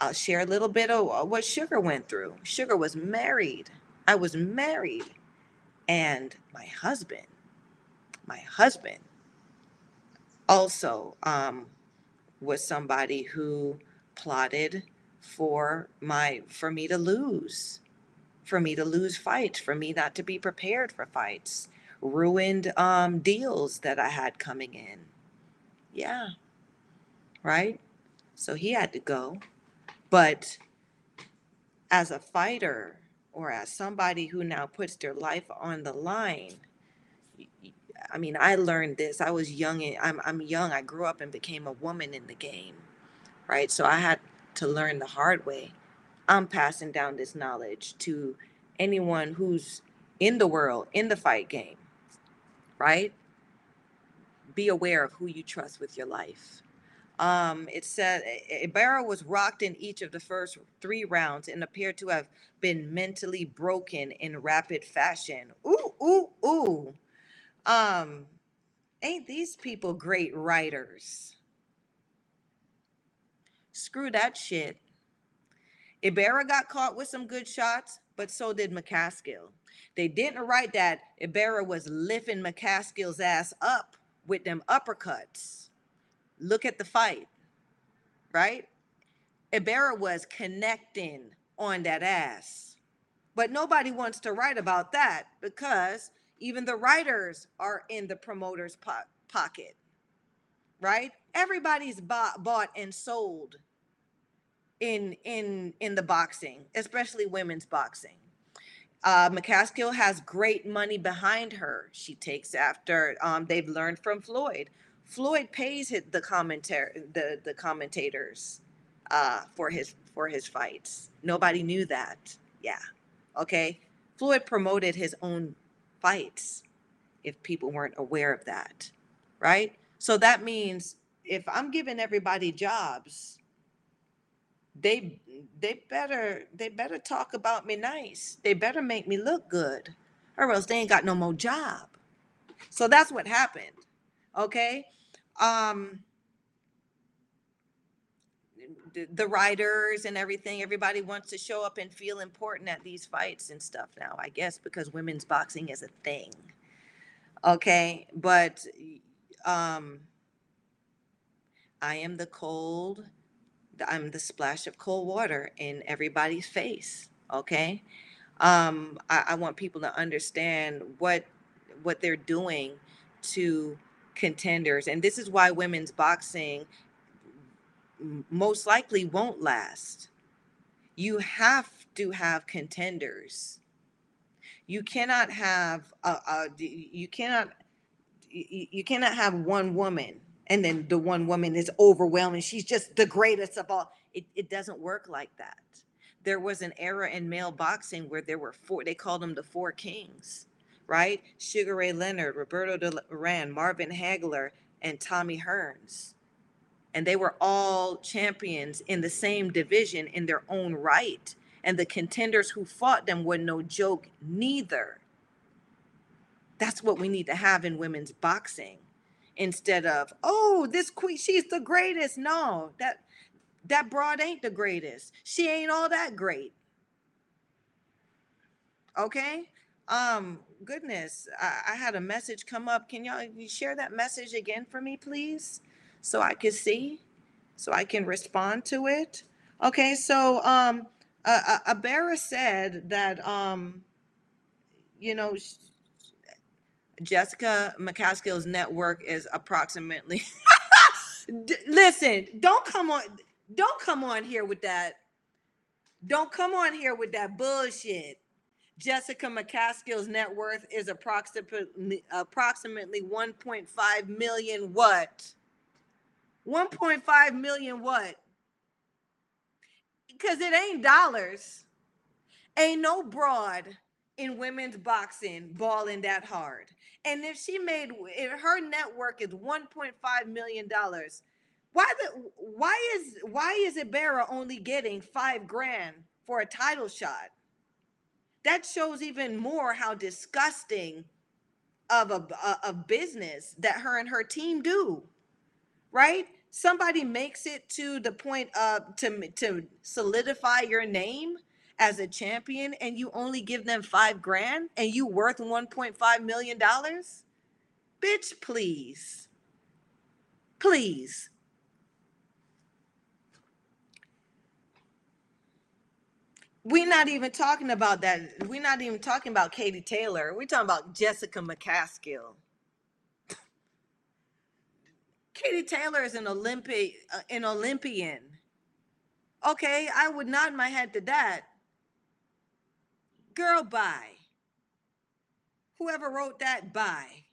I'll share a little bit of what Sugar went through. Sugar was married. I was married. And my husband, my husband also, um, was somebody who plotted for my, for me to lose, for me to lose fights, for me not to be prepared for fights, ruined um, deals that I had coming in. Yeah, right? So he had to go. But as a fighter, or as somebody who now puts their life on the line, I mean, I learned this. I was young. And I'm, I'm young. I grew up and became a woman in the game, right? So I had to learn the hard way. I'm passing down this knowledge to anyone who's in the world, in the fight game, right? Be aware of who you trust with your life. Um, it said Ibarra was rocked in each of the first three rounds and appeared to have been mentally broken in rapid fashion. Ooh, ooh, ooh. Um, ain't these people great writers? Screw that shit. Ibarra got caught with some good shots, but so did McCaskill. They didn't write that Ibarra was lifting McCaskill's ass up with them uppercuts. Look at the fight, right? Ibarra was connecting on that ass. But nobody wants to write about that, because even the writers are in the promoter's po- pocket, right? Everybody's bought, bought and sold in, in, in the boxing, especially women's boxing. Uh, McCaskill has great money behind her. She takes after, um, they've learned from Floyd. Floyd pays his, the commentary, the, the commentators uh, for his for his fights. Nobody knew that. Yeah. Okay. Floyd promoted his own fights, if people weren't aware of that, right? So that means if I'm giving everybody jobs, they they better they better talk about me nice. They better make me look good, or else they ain't got no more job. So that's what happened. Okay. Um, the, the writers and everything, everybody wants to show up and feel important at these fights and stuff now, I guess, because women's boxing is a thing. Okay. But um, I am the cold, I'm the splash of cold water in everybody's face. Okay. Um, I, I want people to understand what what they're doing to contenders. And this is why women's boxing most likely won't last. You have to have contenders. You cannot have a, a you cannot you cannot have one woman and then the one woman is overwhelming. She's just the greatest of all. It, it doesn't work like that. There was an era in male boxing where there were four, they called them the four kings. Right? Sugar Ray Leonard, Roberto Duran, Marvin Hagler, and Tommy Hearns. And they were all champions in the same division in their own right. And the contenders who fought them were no joke neither. That's what we need to have in women's boxing. Instead of, oh, this queen, she's the greatest. No, that, that broad ain't the greatest. She ain't all that great. Okay? Um, goodness, I, I had a message come up. Can y'all you share that message again for me, please? So I can see, so I can respond to it. Okay, so um, uh, uh, Ibarra said that, um, you know, Jessica McCaskill's net worth is approximately. D- listen, don't come on. Don't come on here with that. Don't come on here with that bullshit. Jessica McCaskill's net worth is approximately approximately one point five million what? one point five million what? Because it ain't dollars. Ain't no broad in women's boxing balling that hard. And if she made, if her net worth is one point five million dollars, why the why is why is Ibarra only getting five grand for a title shot? That shows even more how disgusting of a, a, a business that her and her team do, right? Somebody makes it to the point of to, to solidify your name as a champion, and you only give them five grand and you worth one point five million dollars? Bitch, please. Please. We're not even talking about that. We're not even talking about Katie Taylor. We're talking about Jessica McCaskill. Katie Taylor is an Olympic, uh, an Olympian. Okay, I would nod my head to that. Girl, bye. Whoever wrote that, bye.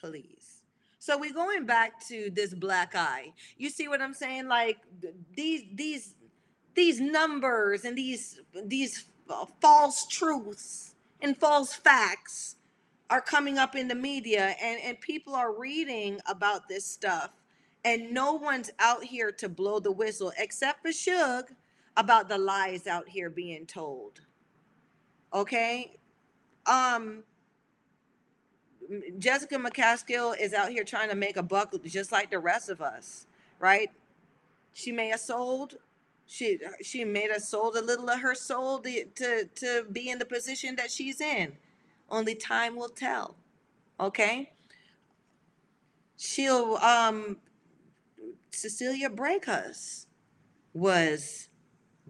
Please. So we're going back to this black eye. You see what I'm saying? Like these, these, these numbers and these, these false truths and false facts are coming up in the media, and, and people are reading about this stuff, and no one's out here to blow the whistle except for Suge about the lies out here being told. Okay? Um, Jessica McCaskill is out here trying to make a buck just like the rest of us, right? She may have sold, she she may have sold a little of her soul to, to, to be in the position that she's in. Only time will tell, okay? She'll, um, Cecilia Brækhus was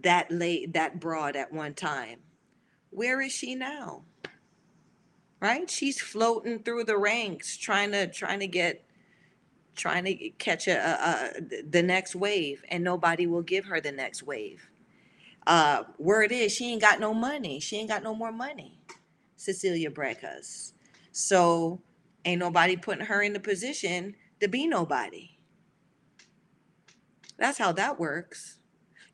that late, that broad at one time. Where is she now, right? She's floating through the ranks, trying to, trying to get, trying to catch a, a, a the next wave, and nobody will give her the next wave. Uh, word is, she ain't got no money. She ain't got no more money. Cecilia Brækhus. So ain't nobody putting her in the position to be nobody. That's how that works.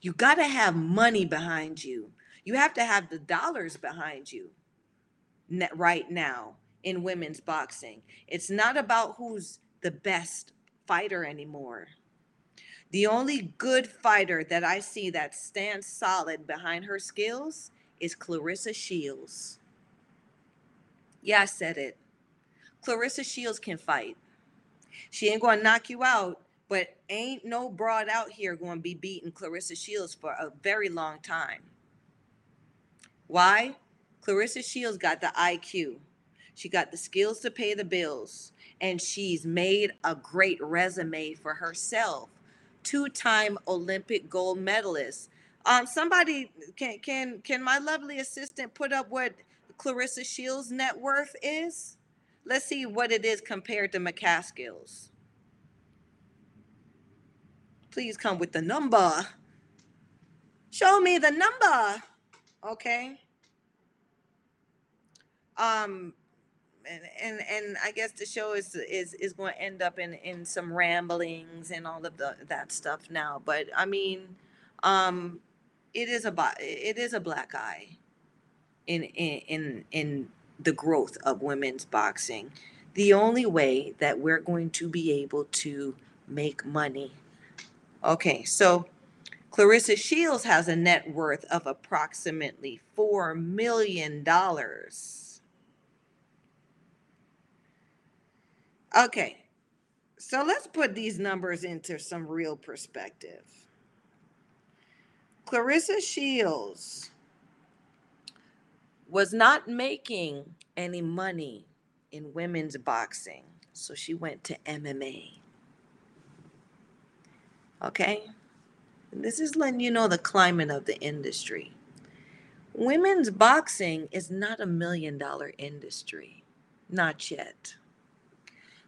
You got to have money behind you. You have to have the dollars behind you right now in women's boxing. It's not about who's the best fighter anymore. The only good fighter that I see that stands solid behind her skills is Clarissa Shields. Yeah, I said it. Clarissa Shields can fight. She ain't going to knock you out, but ain't no broad out here going to be beating Clarissa Shields for a very long time. Why? Clarissa Shields got the I Q. She got the skills to pay the bills, and she's made a great resume for herself. Two-time Olympic gold medalist. Um, somebody, can, can, can my lovely assistant put up what Clarissa Shields' net worth is? Let's see what it is compared to McCaskill's. Please come with the number. Show me the number. Okay. Um, and and, and I guess the show is is, is going to end up in, in some ramblings and all of the, that stuff now. But I mean, um, it is a it is a black eye. In, in, in the growth of women's boxing. The only way that we're going to be able to make money. Okay, so Clarissa Shields has a net worth of approximately four million dollars. Okay, so let's put these numbers into some real perspective. Clarissa Shields was not making any money in women's boxing, so she went to M M A. Okay? And this is letting you know the climate of the industry. women's boxing is not a million dollar industry, not yet.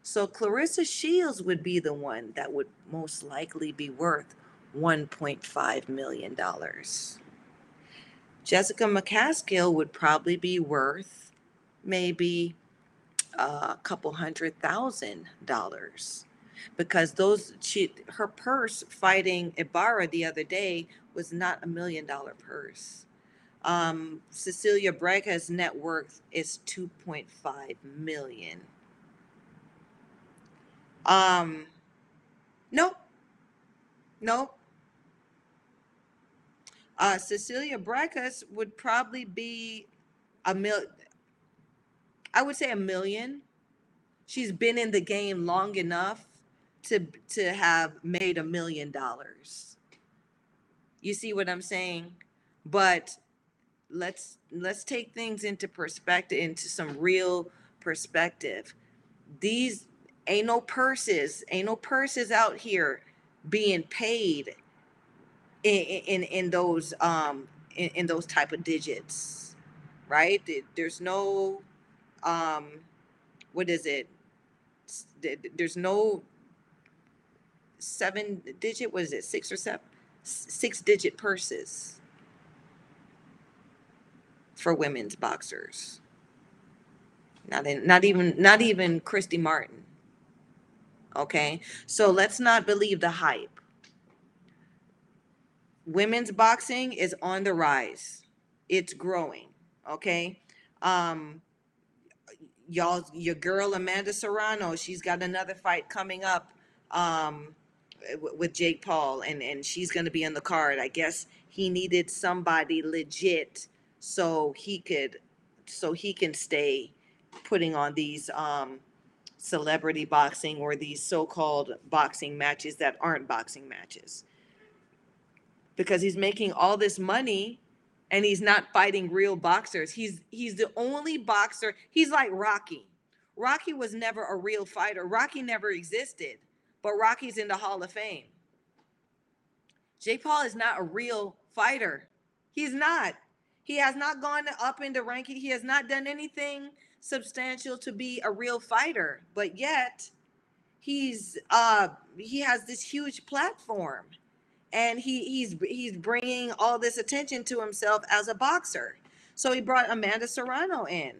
So Clarissa Shields would be the one that would most likely be worth one point five million dollars. Jessica McCaskill would probably be worth maybe a couple hundred thousand dollars, because those she her purse fighting Ibarra the other day was not a million dollar purse. Um, Cecilia Brækhus' net worth is two point five million. Um, nope, nope. Uh, Cecilia Brækhus would probably be a mil. I would say a million. She's been in the game long enough to to have made a million dollars. You see what I'm saying? But let's let's take things into perspective, into some real perspective. These ain't no purses, ain't no purses out here being paid in in, in those um in, in those type of digits, right? There's no um what is it? There's no seven digit, what is it? Six or seven six digit purses for women's boxers. Not in, not even not even Christy Martin. Okay, so let's not believe the hype. Women's boxing is on the rise. It's growing. Okay, um, y'all, your girl Amanda Serrano, she's got another fight coming up um, with Jake Paul, and and she's going to be on the card. I guess he needed somebody legit so he could, so he can stay putting on these um. celebrity boxing or these so-called boxing matches that aren't boxing matches, because he's making all this money and he's not fighting real boxers. He's he's the only boxer. He's like Rocky. Rocky was never a real fighter. Rocky never existed, but Rocky's in the Hall of Fame. Jake Paul is not a real fighter. He's not. He has not gone up in the ranking. He has not done anything substantial to be a real fighter, but yet he's uh he has this huge platform, and he he's he's bringing all this attention to himself as a boxer. So he brought Amanda Serrano in.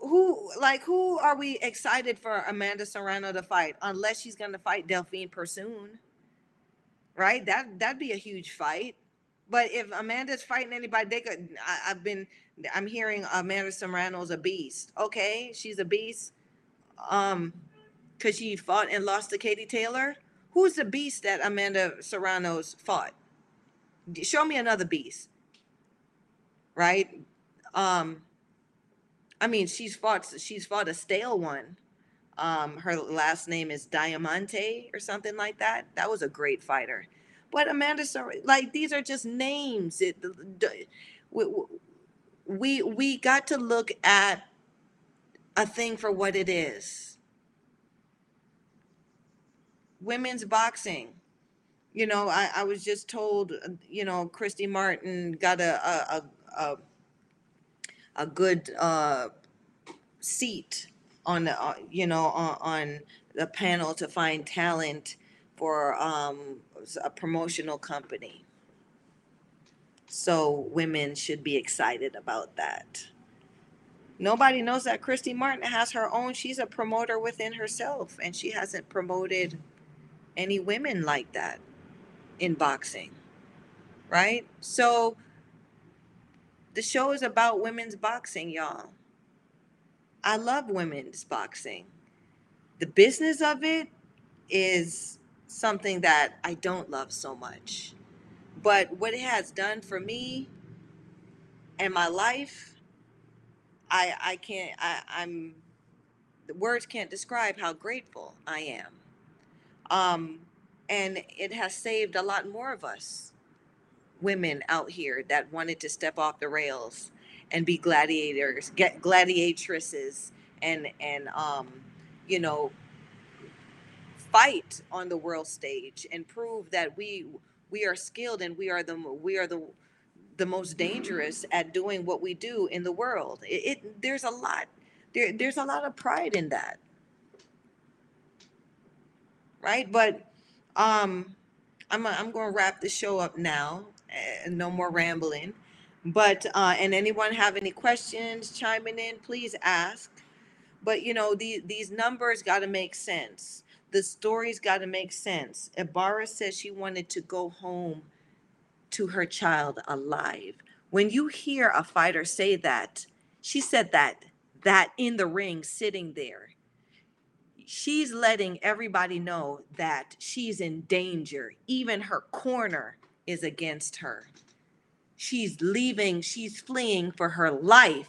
Who like who are we excited for Amanda Serrano to fight, unless she's going to fight Delphine Persoon, right? That that'd be a huge fight. But if Amanda's fighting anybody, they could. I, I've been. I'm hearing Amanda Serrano's a beast. Okay, she's a beast. Um, cause she fought and lost to Katie Taylor. Who's the beast that Amanda Serrano's fought? Show me another beast. Right. Um, I mean, she's fought. She's fought a stale one. Um, her last name is Diamante or something like that. That was a great fighter. But Amanda, like, these are just names. It, we, we, we got to look at a thing for what it is. Women's boxing. You know, I, I was just told, you know, Christy Martin got a, a, a, a good uh, seat on, the, uh, you know, on, on the panel to find talent for um, a promotional company. So women should be excited about that. Nobody knows that Christy Martin has her own, she's a promoter within herself, and she hasn't promoted any women like that in boxing, right? So the show is about women's boxing, y'all. I love women's boxing. The business of it is something that I don't love so much, but what it has done for me and my life, I I can't I, I'm the words can't describe how grateful I am. Um, and it has saved a lot more of us women out here that wanted to step off the rails and be gladiators, get gladiatrices, and and um, you know. Fight on the world stage and prove that we we are skilled and we are the we are the the most dangerous at doing what we do in the world. It, it there's a lot there. There's a lot of pride in that, right? But um, I'm a, I'm going to wrap the show up now. Uh, no more rambling. But uh, and anyone have any questions chiming in, please ask. But you know, the, these numbers got to make sense. The story's got to make sense. Ibarra says she wanted to go home to her child alive. When you hear a fighter say that, she said that, that in the ring sitting there, she's letting everybody know that she's in danger. Even her corner is against her. She's leaving, she's fleeing for her life.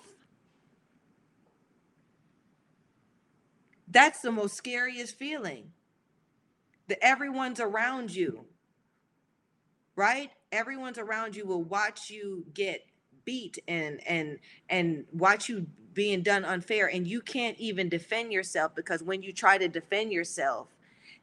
That's the most scariest feeling. That everyone's around you, right? Everyone's around you will watch you get beat and and and watch you being done unfair, and you can't even defend yourself, because when you try to defend yourself,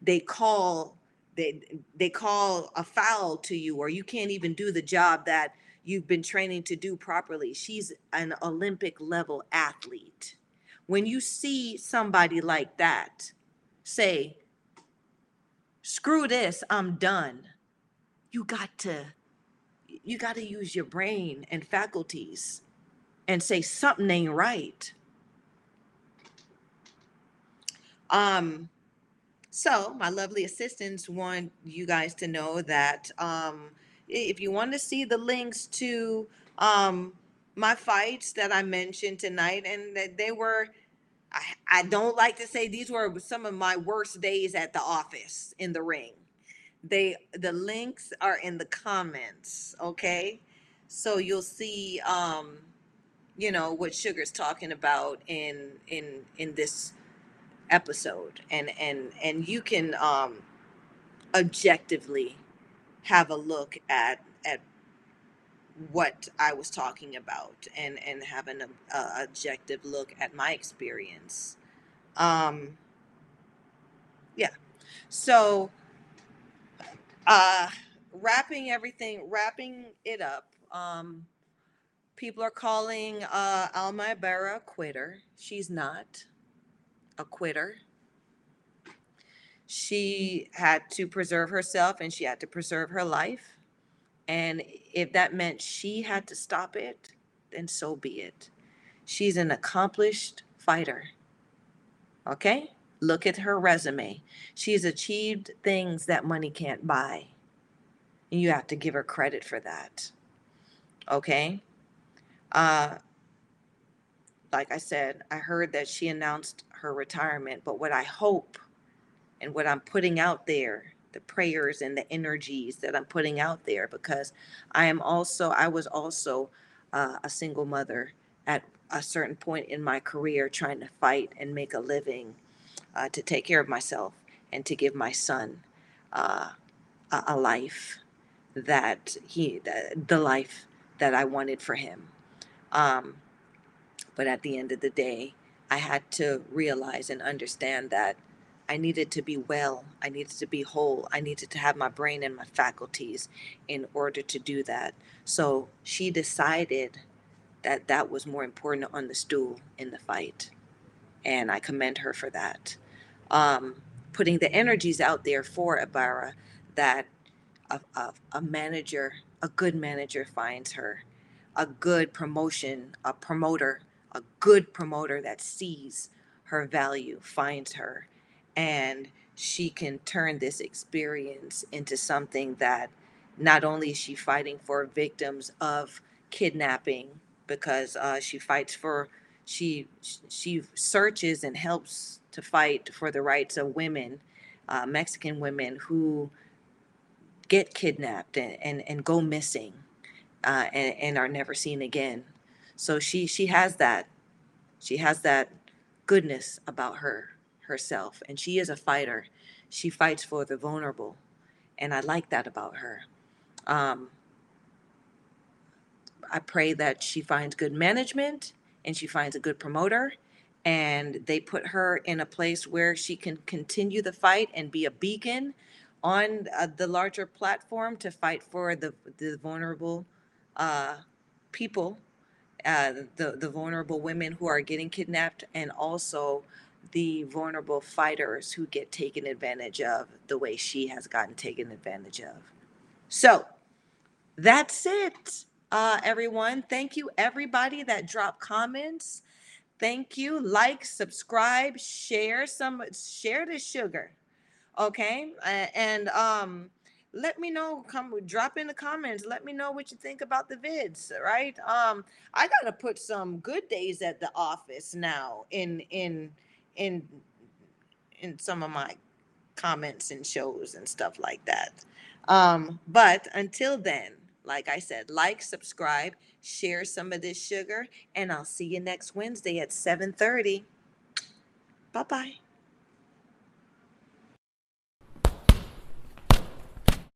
they call they they call a foul to you, or you can't even do the job that you've been training to do properly. She's an Olympic level athlete. When you see somebody like that say, screw this, I'm done, you got to, you got to use your brain and faculties and say something ain't right. Um, so my lovely assistants want you guys to know that um, if you want to see the links to um, my fights that I mentioned tonight, and that they were, I, I don't like to say these were some of my worst days at the office in the ring. They, the links are in the comments, okay? So you'll see, um, you know, what Sugar's talking about in in in this episode, and and and you can um, objectively have a look at at. what I was talking about, and and have an uh, objective look at my experience. Um yeah, so uh wrapping everything wrapping it up, um people are calling uh Alma Ibarra a quitter. She's not a quitter. She had to preserve herself, and she had to preserve her life. And if that meant she had to stop it, then so be it. She's an accomplished fighter. Okay? Look at her resume. She's achieved things that money can't buy. And you have to give her credit for that. Okay? Uh, like I said, I heard that she announced her retirement, but what I hope and what I'm putting out there, the prayers and the energies that I'm putting out there, because I am also, I was also uh, a single mother at a certain point in my career, trying to fight and make a living uh, to take care of myself and to give my son uh, a, a life that he, the, the life that I wanted for him. Um, but at the end of the day, I had to realize and understand that I needed to be well, I needed to be whole, I needed to have my brain and my faculties in order to do that. So she decided that that was more important on the stool in the fight. And I commend her for that. Um, putting the energies out there for Ibarra, that a, a, a manager, a good manager finds her, a good promotion, a promoter, a good promoter that sees her value finds her. And she can turn this experience into something that not only is she fighting for victims of kidnapping, because uh, she fights for, she she searches and helps to fight for the rights of women, uh, Mexican women who get kidnapped and, and, and go missing uh, and, and are never seen again. So she, she has that. She has that goodness about her. herself, and she is a fighter. She fights for the vulnerable, and I like that about her. Um, I pray that she finds good management, and she finds a good promoter, and they put her in a place where she can continue the fight and be a beacon on uh, the larger platform to fight for the, the vulnerable uh, people, uh, the, the vulnerable women who are getting kidnapped, and also the vulnerable fighters who get taken advantage of the way she has gotten taken advantage of. So that's it, uh, everyone. Thank you, everybody that dropped comments. Thank you. Like, subscribe, share some, share the sugar. Okay. And um, let me know, come drop in the comments. Let me know what you think about the vids. Right. Um, I got to put some good days at the office now in, in, in, in some of my comments and shows and stuff like that. Um, but until then, like I said, like, subscribe, share some of this sugar, and I'll see you next Wednesday at seven thirty. Bye-bye.